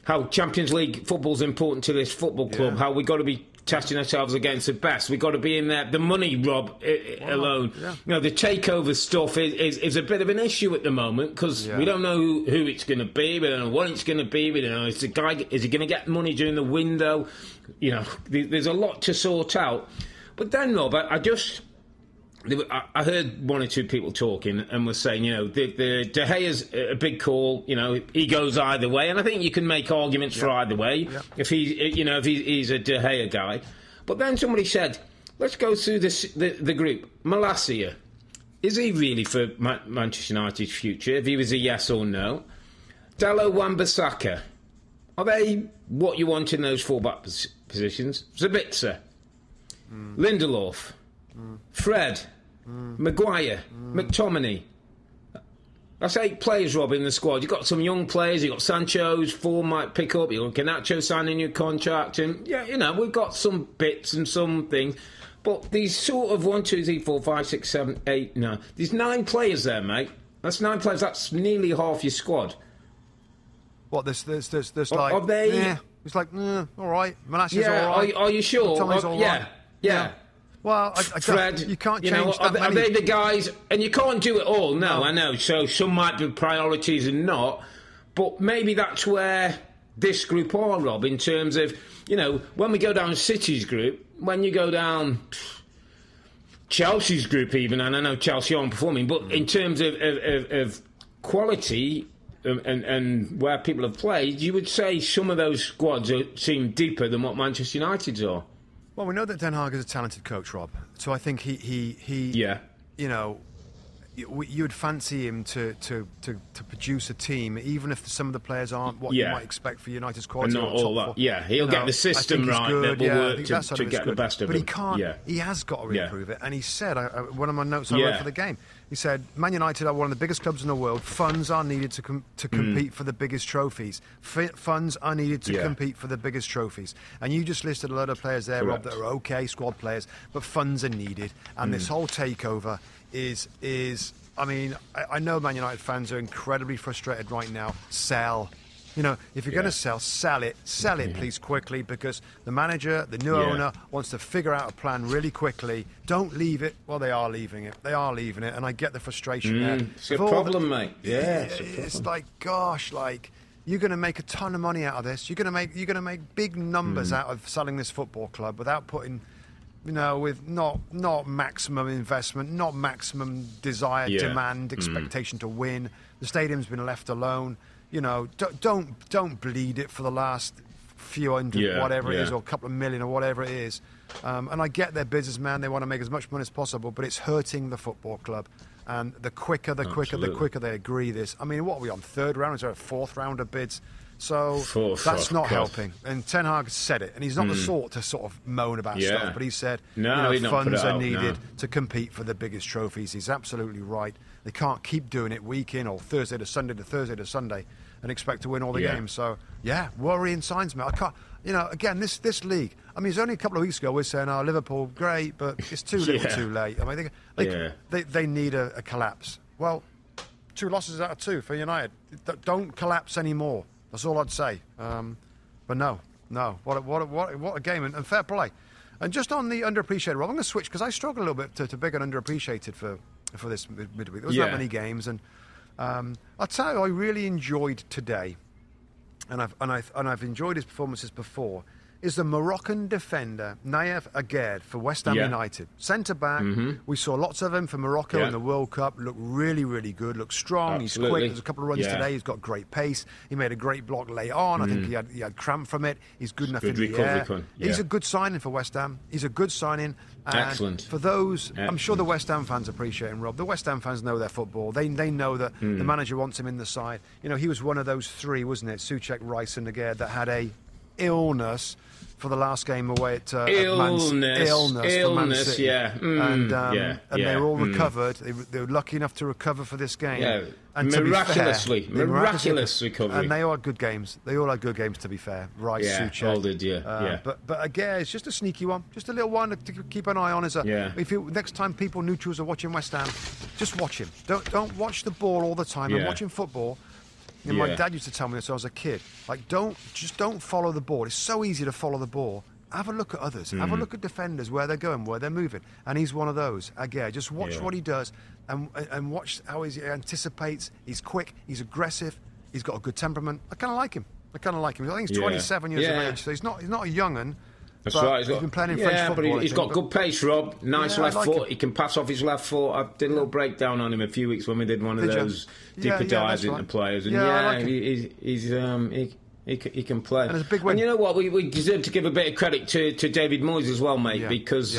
how Champions League football's important to this football club, how we've got to be testing ourselves against the best. We've got to be in there. The money, Rob, alone. Yeah. The takeover stuff is a bit of an issue at the moment because we don't know who it's going to be. We don't know what it's going to be. We don't know. Is he going to get money during the window? There's a lot to sort out. But then, Rob, I heard one or two people talking and were saying, the De Gea's a big call. He goes either way, and I think you can make arguments for either way. If he's a De Gea guy, but then somebody said, let's go through the group. Malacia, is he really for Manchester United's future? If he was a yes or no, Dalo Wan-Bissaka, are they what you want in those fullback positions? Sabitzer, Lindelof. Fred, Maguire, McTominay. That's 8 players, Rob, in the squad. You've got some young players. You've got Sancho's, 4 might pick up. You've got Garnacho signing a new contract. And, we've got some bits and some things. But these sort of 1, 2, 3, 4, 5, 6, 7, 8, 9. There's 9 players there, mate. That's 9 players. That's nearly half your squad. What, there's like... Are they... Yeah. It's like, all right. Malacia's all right. Are you sure? McTominay's all right. Yeah. Well, Fred, you can't change that many. Are they the guys? And you can't do it all. No, I know. So some might be priorities and not. But maybe that's where this group are, Rob, in terms of, when we go down City's group, when you go down Chelsea's group even, and I know Chelsea aren't performing, but in terms of quality and where people have played, you would say some of those squads seem deeper than what Manchester United's are. Well, we know that Ten Hag is a talented coach, Rob. So I think you would fancy him to produce a team, even if some of the players aren't what you might expect for United's quality. And not all that. Yeah, he'll get the system right. Good, will work to get the best of him. But he can't. Yeah. He has got to improve it. And he said, one of my notes I read for the game, he said, Man United are one of the biggest clubs in the world. Funds are needed to compete for the biggest trophies. Funds are needed to compete for the biggest trophies. And you just listed a lot of players there, Rob, that are okay squad players, but funds are needed. And this whole takeover is I mean, I know Man United fans are incredibly frustrated right now. Sell. If you're going to sell it, please, quickly, because the manager, the new owner, wants to figure out a plan really quickly. Don't leave it. Well, they are leaving it. And I get the frustration there. It's a problem, mate. Yeah, it's like, gosh, like, you're going to make a ton of money out of this. You're going to make big numbers out of selling this football club without putting, with not maximum investment, not maximum desire, demand, expectation to win. The stadium's been left alone. Don't bleed it for the last few hundred, whatever it is, or a couple of million, or whatever it is. And I get they're businessmen, they want to make as much money as possible, but it's hurting the football club. And the quicker they agree this. I mean, what are we on, third round? Is there a fourth round of bids? So that's not helping. And Ten Hag said it, and he's not the sort to sort of moan about stuff, but he said funds are needed to compete for the biggest trophies. He's absolutely right. They can't keep doing it week in or Thursday to Sunday to Thursday to Sunday and expect to win all the games. So, worrying signs, mate. I can't, again, this league. I mean, it's only a couple of weeks ago we're saying, oh, Liverpool, great, but it's too little too late. I mean, they need a collapse. Well, 2 losses out of 2 for United. Don't collapse anymore. That's all I'd say. But no. What a game, and fair play. And just on the underappreciated, Rob, I'm going to switch, because I struggle a little bit to big and underappreciated for this midweek. There was not many games, and I'll tell you, I really enjoyed today, and I've enjoyed his performances before, is the Moroccan defender Nayef Aguerd for West Ham United. Centre-back, we saw lots of him for Morocco in the World Cup. Looked really, really good. Looked strong. Absolutely. He's quick. There's a couple of runs today. He's got great pace. He made a great block late on. I think he had cramp from it. He's good enough in the air. He's a good signing for West Ham. He's a good signing. Excellent. For those, I'm sure the West Ham fans appreciate him, Rob. The West Ham fans know their football. They know that the manager wants him in the side. You know, he was one of those three, wasn't it? Souček, Rice and Aguerd that had a illness for the last game away at Man City. And they were all recovered. They were lucky enough to recover for this game. Yeah. And miraculous recovery. And they all had good games. They all had good games, to be fair. Rice, Souček. All did, But again, it's just a sneaky one. Just a little one to keep an eye on. Next time people, neutrals, are watching West Ham, just watch him. Don't watch the ball all the time. And watching football... You know, my dad used to tell me this when I was a kid. Like, don't follow the ball. It's so easy to follow the ball. Have a look at others. Have a look at defenders, where they're going, where they're moving. And he's one of those. Again, just watch what he does and watch how he anticipates. He's quick. He's aggressive. He's got a good temperament. I kind of like him. I think he's 27 years of age, so he's not a young'un. That's right. He's been playing in French football. Yeah, but he's got good pace, Rob. Nice left foot. He can pass off his left foot. I did a little breakdown on him a few weeks when we did one of those deeper dives into players. And he can play. And it's a big win. And you know what? We deserve to give a bit of credit to David Moyes as well, mate, because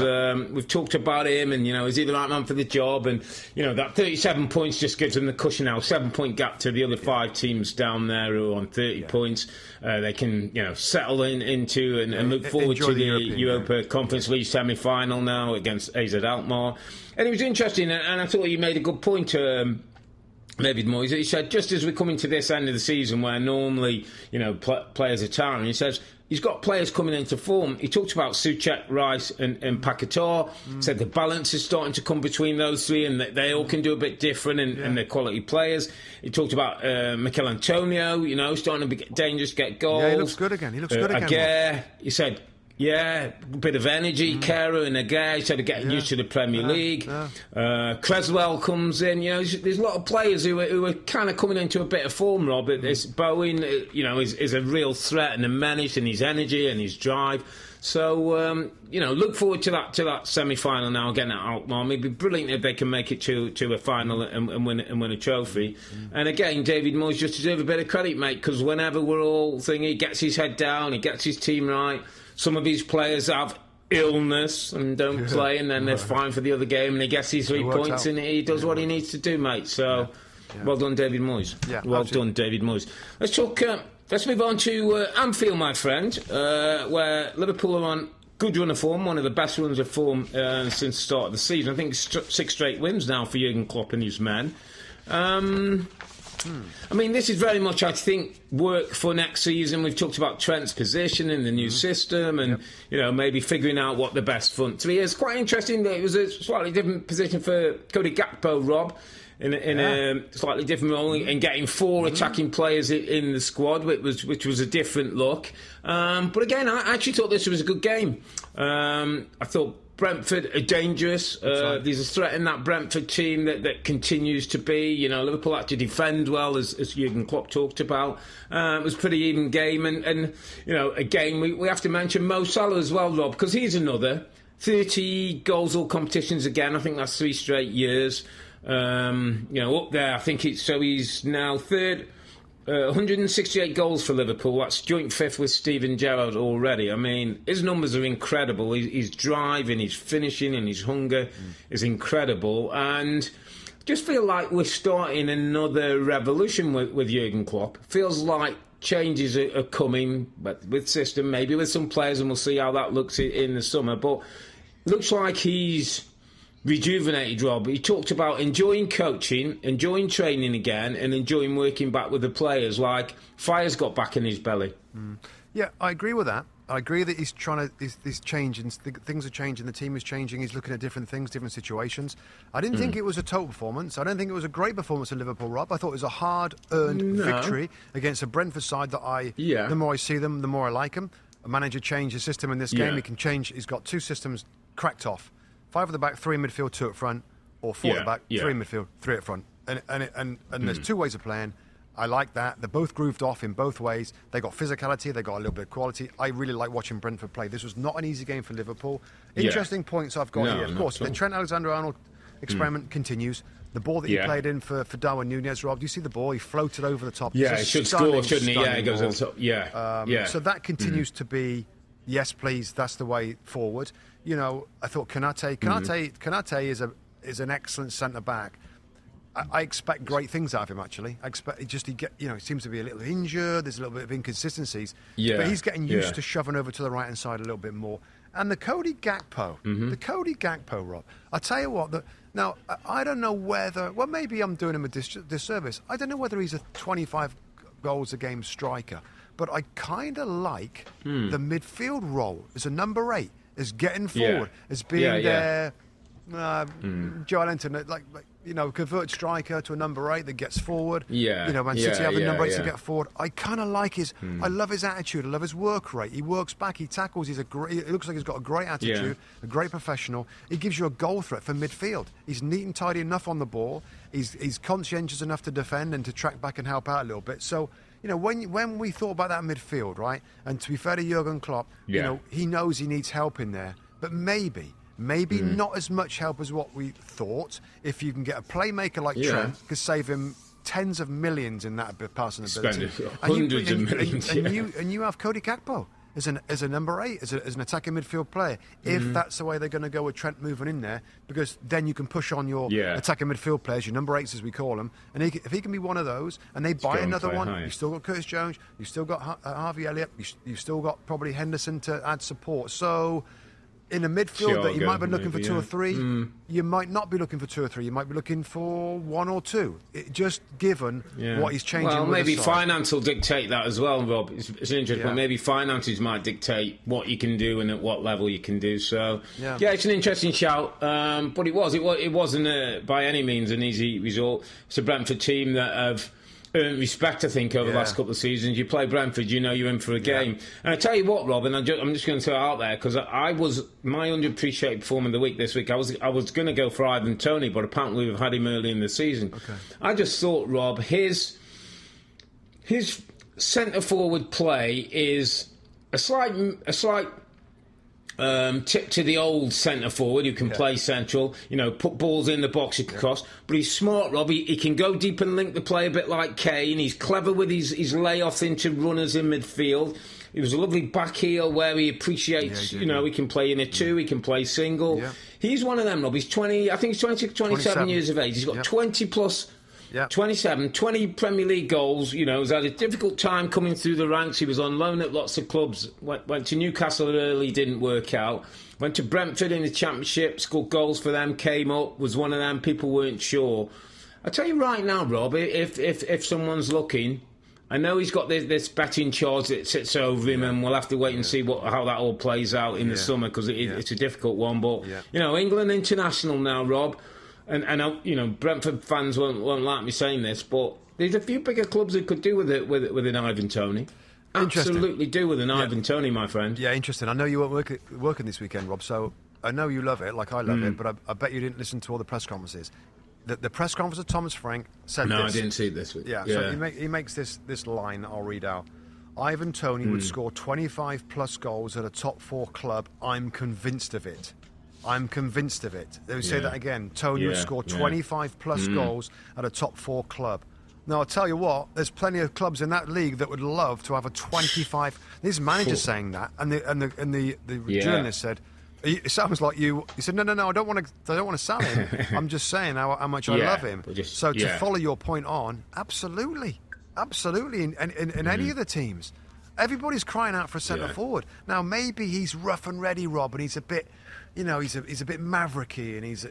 we've talked about him and, is he the right man for the job? And, that 37 points just gives him the cushion now. 7-point gap to the other 5 teams down there who are on 30 points. They can, settle into and look forward to the Europa Conference League semi-final now against AZ Alkmaar. And it was interesting, and I thought you made a good point, David Moyes. He said, just as we're coming to this end of the season where normally, players are tiring, he says, he's got players coming into form. He talked about Souček, Rice and Paquetá. Said the balance is starting to come between those three and that they all can do a bit different and they're quality players. He talked about Mikel Antonio, starting to be dangerous, get goals. Yeah, he looks good again. Aguerd, he said... Yeah, a bit of energy, Kera and Aguerd, instead of getting used to the Premier League. Creswell comes in, there's a lot of players who are kind of coming into a bit of form, Rob. This Bowen, is a real threat and a menace in his energy and his drive. So, look forward to that semi-final now, again at Alkmaar. It'd be brilliant if they can make it to a final and win a trophy. And again, David Moyes just deserves a bit of credit, mate, because whenever we're all thinking, he gets his head down, he gets his team right. Some of these players have illness and don't play, and then they're fine for the other game, and he gets his 3 points, and he does what he needs to do, mate. So, well done, David Moyes. Yeah, well done, David Moyes. Let's talk. Let's move on to Anfield, my friend, where Liverpool are on good run of form, one of the best runs of form since the start of the season. I think 6 straight wins now for Jurgen Klopp and his men. I mean, this is very much, I think, work for next season. We've talked about Trent's position in the new system and, maybe figuring out what the best front three is. Quite interesting that it was a slightly different position for Cody Gakpo, Rob, in a slightly different role and getting 4 attacking players in the squad, which was a different look. But again, I actually thought this was a good game. I thought Brentford are dangerous. There's a threat in that Brentford team that continues to be. Liverpool had to defend well, as Jurgen Klopp talked about. It was a pretty even game. And again, we have to mention Mo Salah as well, Rob, because he's another. 30 goals all competitions again. I think that's 3 straight years. Up there, I think he's now third 168 goals for Liverpool. That's joint fifth with Steven Gerrard already. I mean, his numbers are incredible. His drive and his finishing and his hunger is incredible. And just feel like we're starting another revolution with Jurgen Klopp. Feels like changes are coming, but with system, maybe with some players, and we'll see how that looks in the summer. But looks like he's rejuvenated, Rob. He talked about enjoying coaching, enjoying training again, and enjoying working back with the players. Like, fire's got back in his belly. Yeah, I agree with that. I agree that he's trying to, he's changing, things are changing, the team is changing, he's looking at different things, different situations. I didn't think it was a total performance. I don't think it was a great performance at Liverpool, Rob. I thought it was a hard-earned victory against a Brentford side that the more I see them, the more I like them. A manager changed his system in this game. He can change, he's got two systems cracked off. 5 at the back, 3 in midfield, 2 up front, or 4 at the back, 3 in midfield, 3 up front. And there's two ways of playing. I like that. They're both grooved off in both ways. They got physicality, they got a little bit of quality. I really like watching Brentford play. This was not an easy game for Liverpool. Interesting points I've got here. Of course, the Trent Alexander-Arnold experiment continues. The ball that he played in for Darwin Nunez, Rob, do you see the ball? He floated over the top. Yeah, he should score, shouldn't he? Yeah, it goes over the top. Yeah. So that continues to be, yes, please, that's the way forward. You know, I thought Konate is an excellent centre back. I expect great things out of him. Actually, I expect he seems to be a little injured. There's a little bit of inconsistencies, but he's getting used to shoving over to the right hand side a little bit more. And the Cody Gakpo, Rob. I tell you what, now I don't know whether. Well, maybe I'm doing him a disservice. I don't know whether he's a 25 goals a game striker, but I kind of like the midfield role as a number 8. Is getting forward, as being there. Joel Linton, convert striker to a number 8 that gets forward. Yeah. Man City have a number 8 to get forward. I kind of like his. I love his attitude. I love his work rate. He works back. He tackles. It looks like he's got a great attitude. Yeah. A great professional. He gives you a goal threat for midfield. He's neat and tidy enough on the ball. He's conscientious enough to defend and to track back and help out a little bit. So. When we thought about that midfield, right, and to be fair to Jurgen Klopp, he knows he needs help in there, but maybe not as much help as what we thought. If you can get a playmaker like Trent, could save him tens of millions in that passing ability. Hundreds of millions. And you have Cody Gakpo as a number 8, as an attacking midfield player, if that's the way they're going to go with Trent moving in there, because then you can push on your attacking midfield players, your number 8s as we call them, and if he can be one of those, and they buy another one, you've still got Curtis Jones, you've still got Harvey Elliott, you've still got probably Henderson to add support. So in a midfield that you might be looking for two or three, you might not be looking for two or three. You might be looking for one or two. Just given what he's changing. Well, maybe finance will dictate that as well, Rob. It's interesting. Yeah. Maybe finances might dictate what you can do and at what level you can do. So it's an interesting shout. But it wasn't by any means an easy result. It's a Brentford team that have earned respect, I think, over the last couple of seasons. You play Brentford, you know you're in for a game. And I tell you what, Robin, I'm just going to throw it out there, because I was my underappreciated performer of the week this week. I was going to go for Ivan Toney, but apparently we've had him early in the season. Okay. I just thought, Rob, his centre forward play is a slight tip to the old centre forward who can play central, put balls in the box if cross. But he's smart, Rob. He can go deep and link the play a bit like Kane. He's clever with his layoffs into runners in midfield. It was a lovely back heel where he appreciates, he can play in a two, he can play single. Yeah. He's one of them, Rob. He's 27 years of age. He's got 20 plus. Yeah. 20 Premier League goals. He's had a difficult time coming through the ranks. He was on loan at lots of clubs. Went to Newcastle early, didn't work out. Went to Brentford in the Championship, scored goals for them, came up, was one of them. People weren't sure. I tell you right now, Rob, if someone's looking, I know he's got this betting charge that sits over him, and we'll have to wait and see how that all plays out in the summer, because it's a difficult one. But England international now, Rob. And Brentford fans won't like me saying this, but there's a few bigger clubs that could do with an Ivan Toney. Absolutely do with an Ivan Toney, my friend. Yeah, interesting. I know you weren't working this weekend, Rob, so I know you love it, like I love it, but I bet you didn't listen to all the press conferences. The press conference of Thomas Frank said this. No, I didn't see it this week. Yeah. So he makes this line that I'll read out. Ivan Toney would score 25-plus goals at a top-4 club. I'm convinced of it. I'm convinced of it. They would say that again. Toney would score 25-plus goals at a top-4 club. Now, I'll tell you what, there's plenty of clubs in that league that would love to have a 25... This manager's saying that, and the journalist said, it sounds like you... He said, no, I don't want to sell him. I'm just saying how much I love him. To follow your point on, absolutely, in any of the teams. Everybody's crying out for a centre-forward. Now, maybe he's rough and ready, Rob, and he's a bit... You know, he's a bit mavericky and he's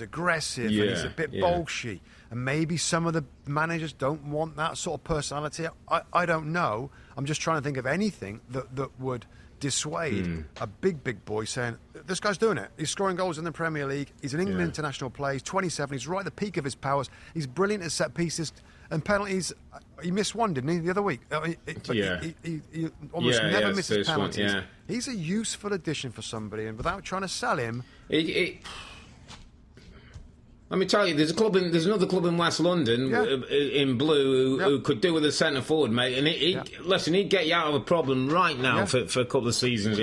aggressive and he's a bit bolshy. And maybe some of the managers don't want that sort of personality. I don't know. I'm just trying to think of anything that would dissuade a big boy saying, this guy's doing it. He's scoring goals in the Premier League. He's an England international player. He's 27. He's right at the peak of his powers. He's brilliant at set pieces and penalties. He missed one, didn't he, the other week? He almost never misses penalties. One, He's a useful addition for somebody, and without trying to sell him... Let me tell you, there's another club in West London in blue who could do with a centre forward, mate. And listen, he'd get you out of a problem right now for a couple of seasons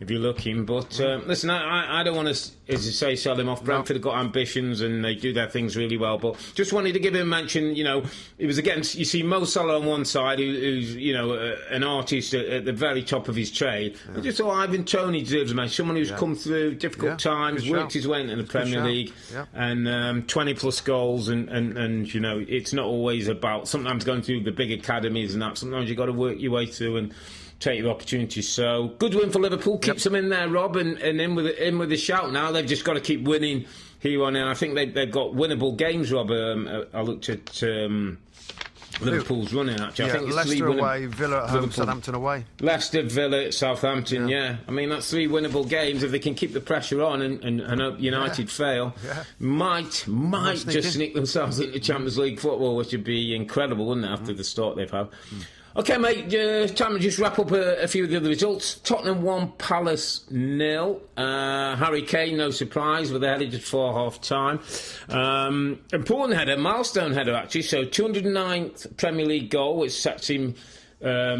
if you're looking. But listen, I don't want to, as you say, sell him off. Brentford have got ambitions and they do their things really well. But just wanted to give him a mention. You know, it was against. You see Mo Salah on one side, who's an artist at the very top of his trade. I just thought Ivan Toney deserves a mention. Someone who's come through difficult times, worked his way into the Premier League, and 20 plus goals. And you know, it's not always about sometimes going through the big academies and that. Sometimes you got to work your way through and take your opportunities. So good win for Liverpool, keeps them in there, Rob, and in with a shout now. They've just got to keep winning here on in. I think they've got winnable games, Rob. I looked at Liverpool's running, actually. I think it's Leicester away, Villa at home, Liverpool. Southampton away. Leicester, Villa, Southampton, I mean, that's three winnable games. If they can keep the pressure on and hope United fail, might just sneak themselves into Champions League football, which would be incredible, wouldn't it, after the start they've had. OK, mate, time to just wrap up a few of the other results. Tottenham 1, Palace 0. Harry Kane, no surprise, with a header just before half-time. Important header, milestone header, actually. So 209th Premier League goal, which sets him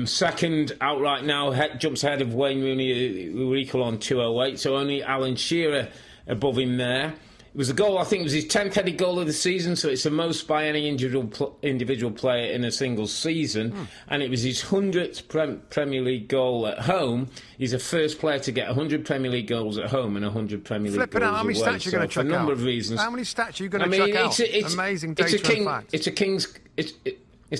second outright now. Jumps ahead of Wayne Rooney, who were equal on 208. So only Alan Shearer above him there. It was a goal, I think it was his 10th headed goal of the season, so it's the most by any individual player in a single season. And it was his 100th Premier League goal at home. He's the first player to get 100 Premier League goals at home and 100 Premier League goals away. How many stats are you going to check out? For a number of reasons. How many stats are you going to check out? It's amazing data and facts. It's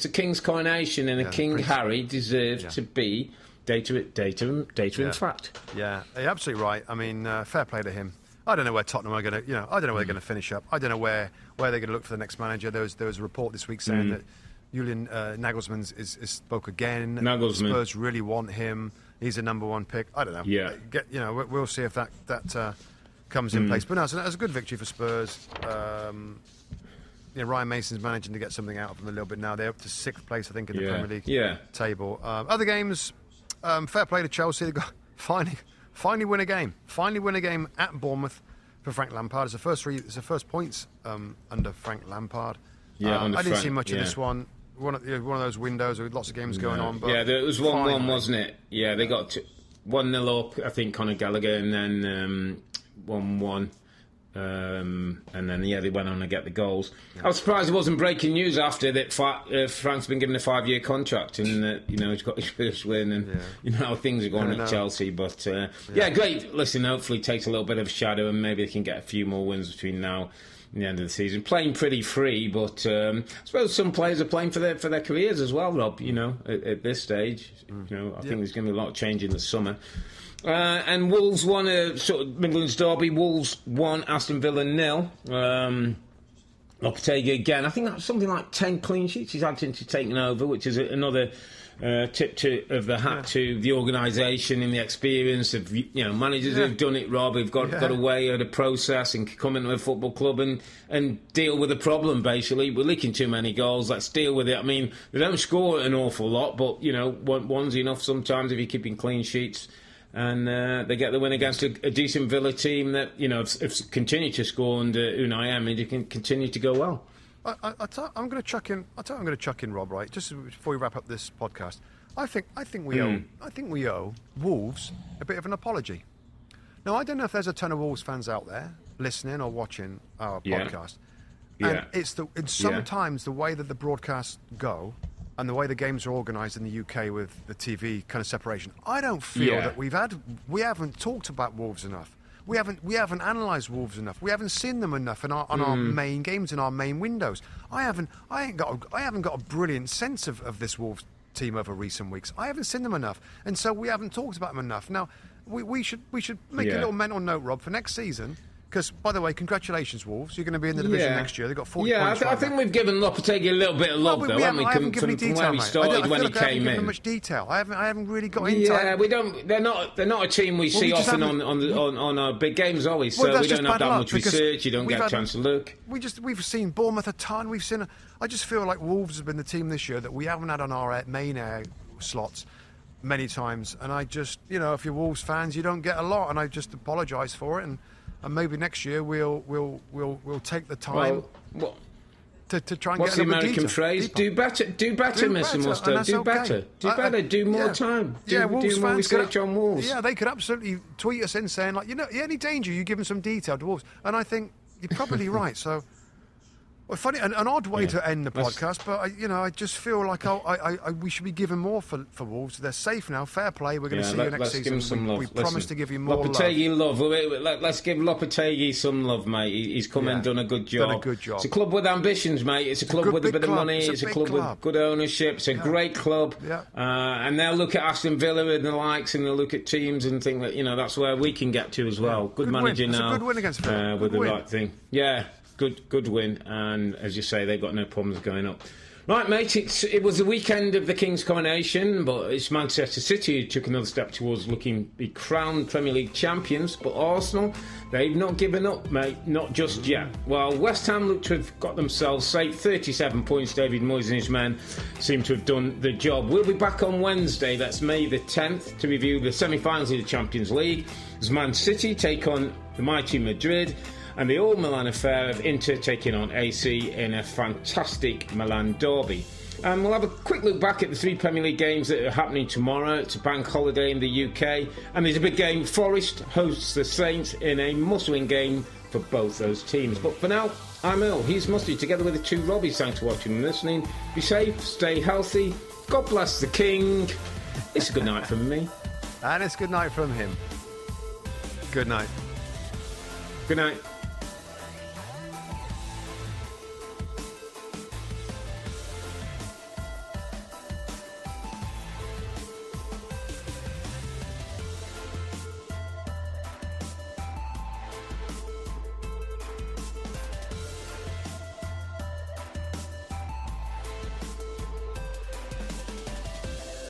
a king's coronation, and a king, Harry, deserved to be data and fact. Yeah, you're absolutely right. I mean, fair play to him. I don't know where Tottenham are going to, I don't know where they're going to finish up. I don't know where they're going to look for the next manager. There was a report this week saying that Julian Nagelsmann is spoke again. Nagelsmann. Spurs really want him. He's a number one pick. I don't know. Yeah. We'll see if that comes in place. But no, so that was a good victory for Spurs. Ryan Mason's managing to get something out of them a little bit now. They're up to 6th place, I think, in the Premier League table. Other games, fair play to Chelsea. They got finally win a game. Finally win a game at Bournemouth for Frank Lampard. It's the first points under Frank Lampard. I didn't see much of this one. One of those windows with lots of games going on. But there was 1-1, wasn't it? Yeah, they got 1-0 up, I think, Conor Gallagher, and then 1-1. And then, they went on to get the goals. I was surprised it wasn't breaking news after that Frank's been given a 5-year contract and, he's got his first win and, how things are going at Chelsea. But, great. Listen, hopefully it takes a little bit of a shadow and maybe they can get a few more wins between now and the end of the season. Playing pretty free, but I suppose some players are playing for their careers as well, Rob, at this stage. I think there's going to be a lot of change in the summer. And Wolves won a sort of Midlands derby. Wolves won, Aston Villa 0. Lopetegui again. I think that's something like 10 clean sheets he's had since he's taken over, which is another tip of the hat to the organisation and the experience of managers who've done it, Rob, who've got a way of the process and can come into a football club and deal with the problem, basically. We're leaking too many goals, let's deal with it. I mean, they don't score an awful lot, but, one's enough sometimes if you're keeping clean sheets. And they get the win against a decent Villa team that, have continued to score under Unai Emery. They can continue to go well. I'm going to chuck in. I tell you, I'm going to chuck in, Rob. Right, just before we wrap up this podcast, I think we owe Wolves a bit of an apology. Now, I don't know if there's a ton of Wolves fans out there listening or watching our podcast. And it's the sometimes the way that the broadcasts go and the way the games are organised in the UK with the TV kind of separation. I don't feel that we haven't talked about Wolves enough. We haven't analysed Wolves enough. We haven't seen them enough in our, on our main games, in our main windows. I haven't got a brilliant sense of this Wolves team over recent weeks. I haven't seen them enough, and so we haven't talked about them enough. Now we should make a little mental note, Rob, for next season. Because, by the way, congratulations, Wolves. You're going to be in the division next year. They've got 40 points. Yeah, I think we've given Lopetegui a little bit of love, though, haven't we? I haven't given any detail, mate. I haven't given much detail. I haven't really got into it. Yeah, we don't. They're not a team we see often on our big games, are we? So we don't have that much research. You don't get a chance to look. We've seen Bournemouth a ton. We've seen. I just feel like Wolves have been the team this year that we haven't had on our main air slots many times. And I just, if you're Wolves fans, you don't get a lot, and I just apologise for it. And maybe next year we'll take the time to try and get a little bit deeper. What's the American phrase? Do better, Mr. Musto. Do better. Do more time. Do more research on Wolves. Yeah, they could absolutely tweet us in saying, like, any danger you give them some detail to Wolves. And I think you're probably right. So, funny, an odd way to end the podcast, but I just feel like we should be giving more for Wolves. They're safe now. Fair play. We're going to see you next season. Give him some love. We promise to give you more love. Let's give Lopetegui some love, mate. He's come and done a good job. It's a club with ambitions, mate. It's a club with a bit of money. It's a club with good ownership. It's a great club. Yeah. And they'll look at Aston Villa and the likes, and they'll look at teams and think that that's where we can get to as well. Good manager now. It's a good win against Villa with the right thing. Yeah. Good win, and as you say, they've got no problems going up. Right, mate, it was the weekend of the King's coronation, but it's Manchester City who took another step towards looking the crowned Premier League champions, but Arsenal, they've not given up, mate, not just yet. Well, West Ham looked to have got themselves safe, 37 points, David Moyes and his men seem to have done the job. We'll be back on Wednesday, that's May the 10th, to review the semi-finals of the Champions League, as Man City take on the mighty Madrid, and the old Milan affair of Inter taking on AC in a fantastic Milan derby. And we'll have a quick look back at the three Premier League games that are happening tomorrow. It's a bank holiday in the UK. And there's a big game. Forest hosts the Saints in a must-win game for both those teams. But for now, I'm Earl. He's Musty, together with the two Robbies. Thanks for watching and listening. Be safe, stay healthy. God bless the King. It's a good night from me. And it's good night from him. Good night. Good night.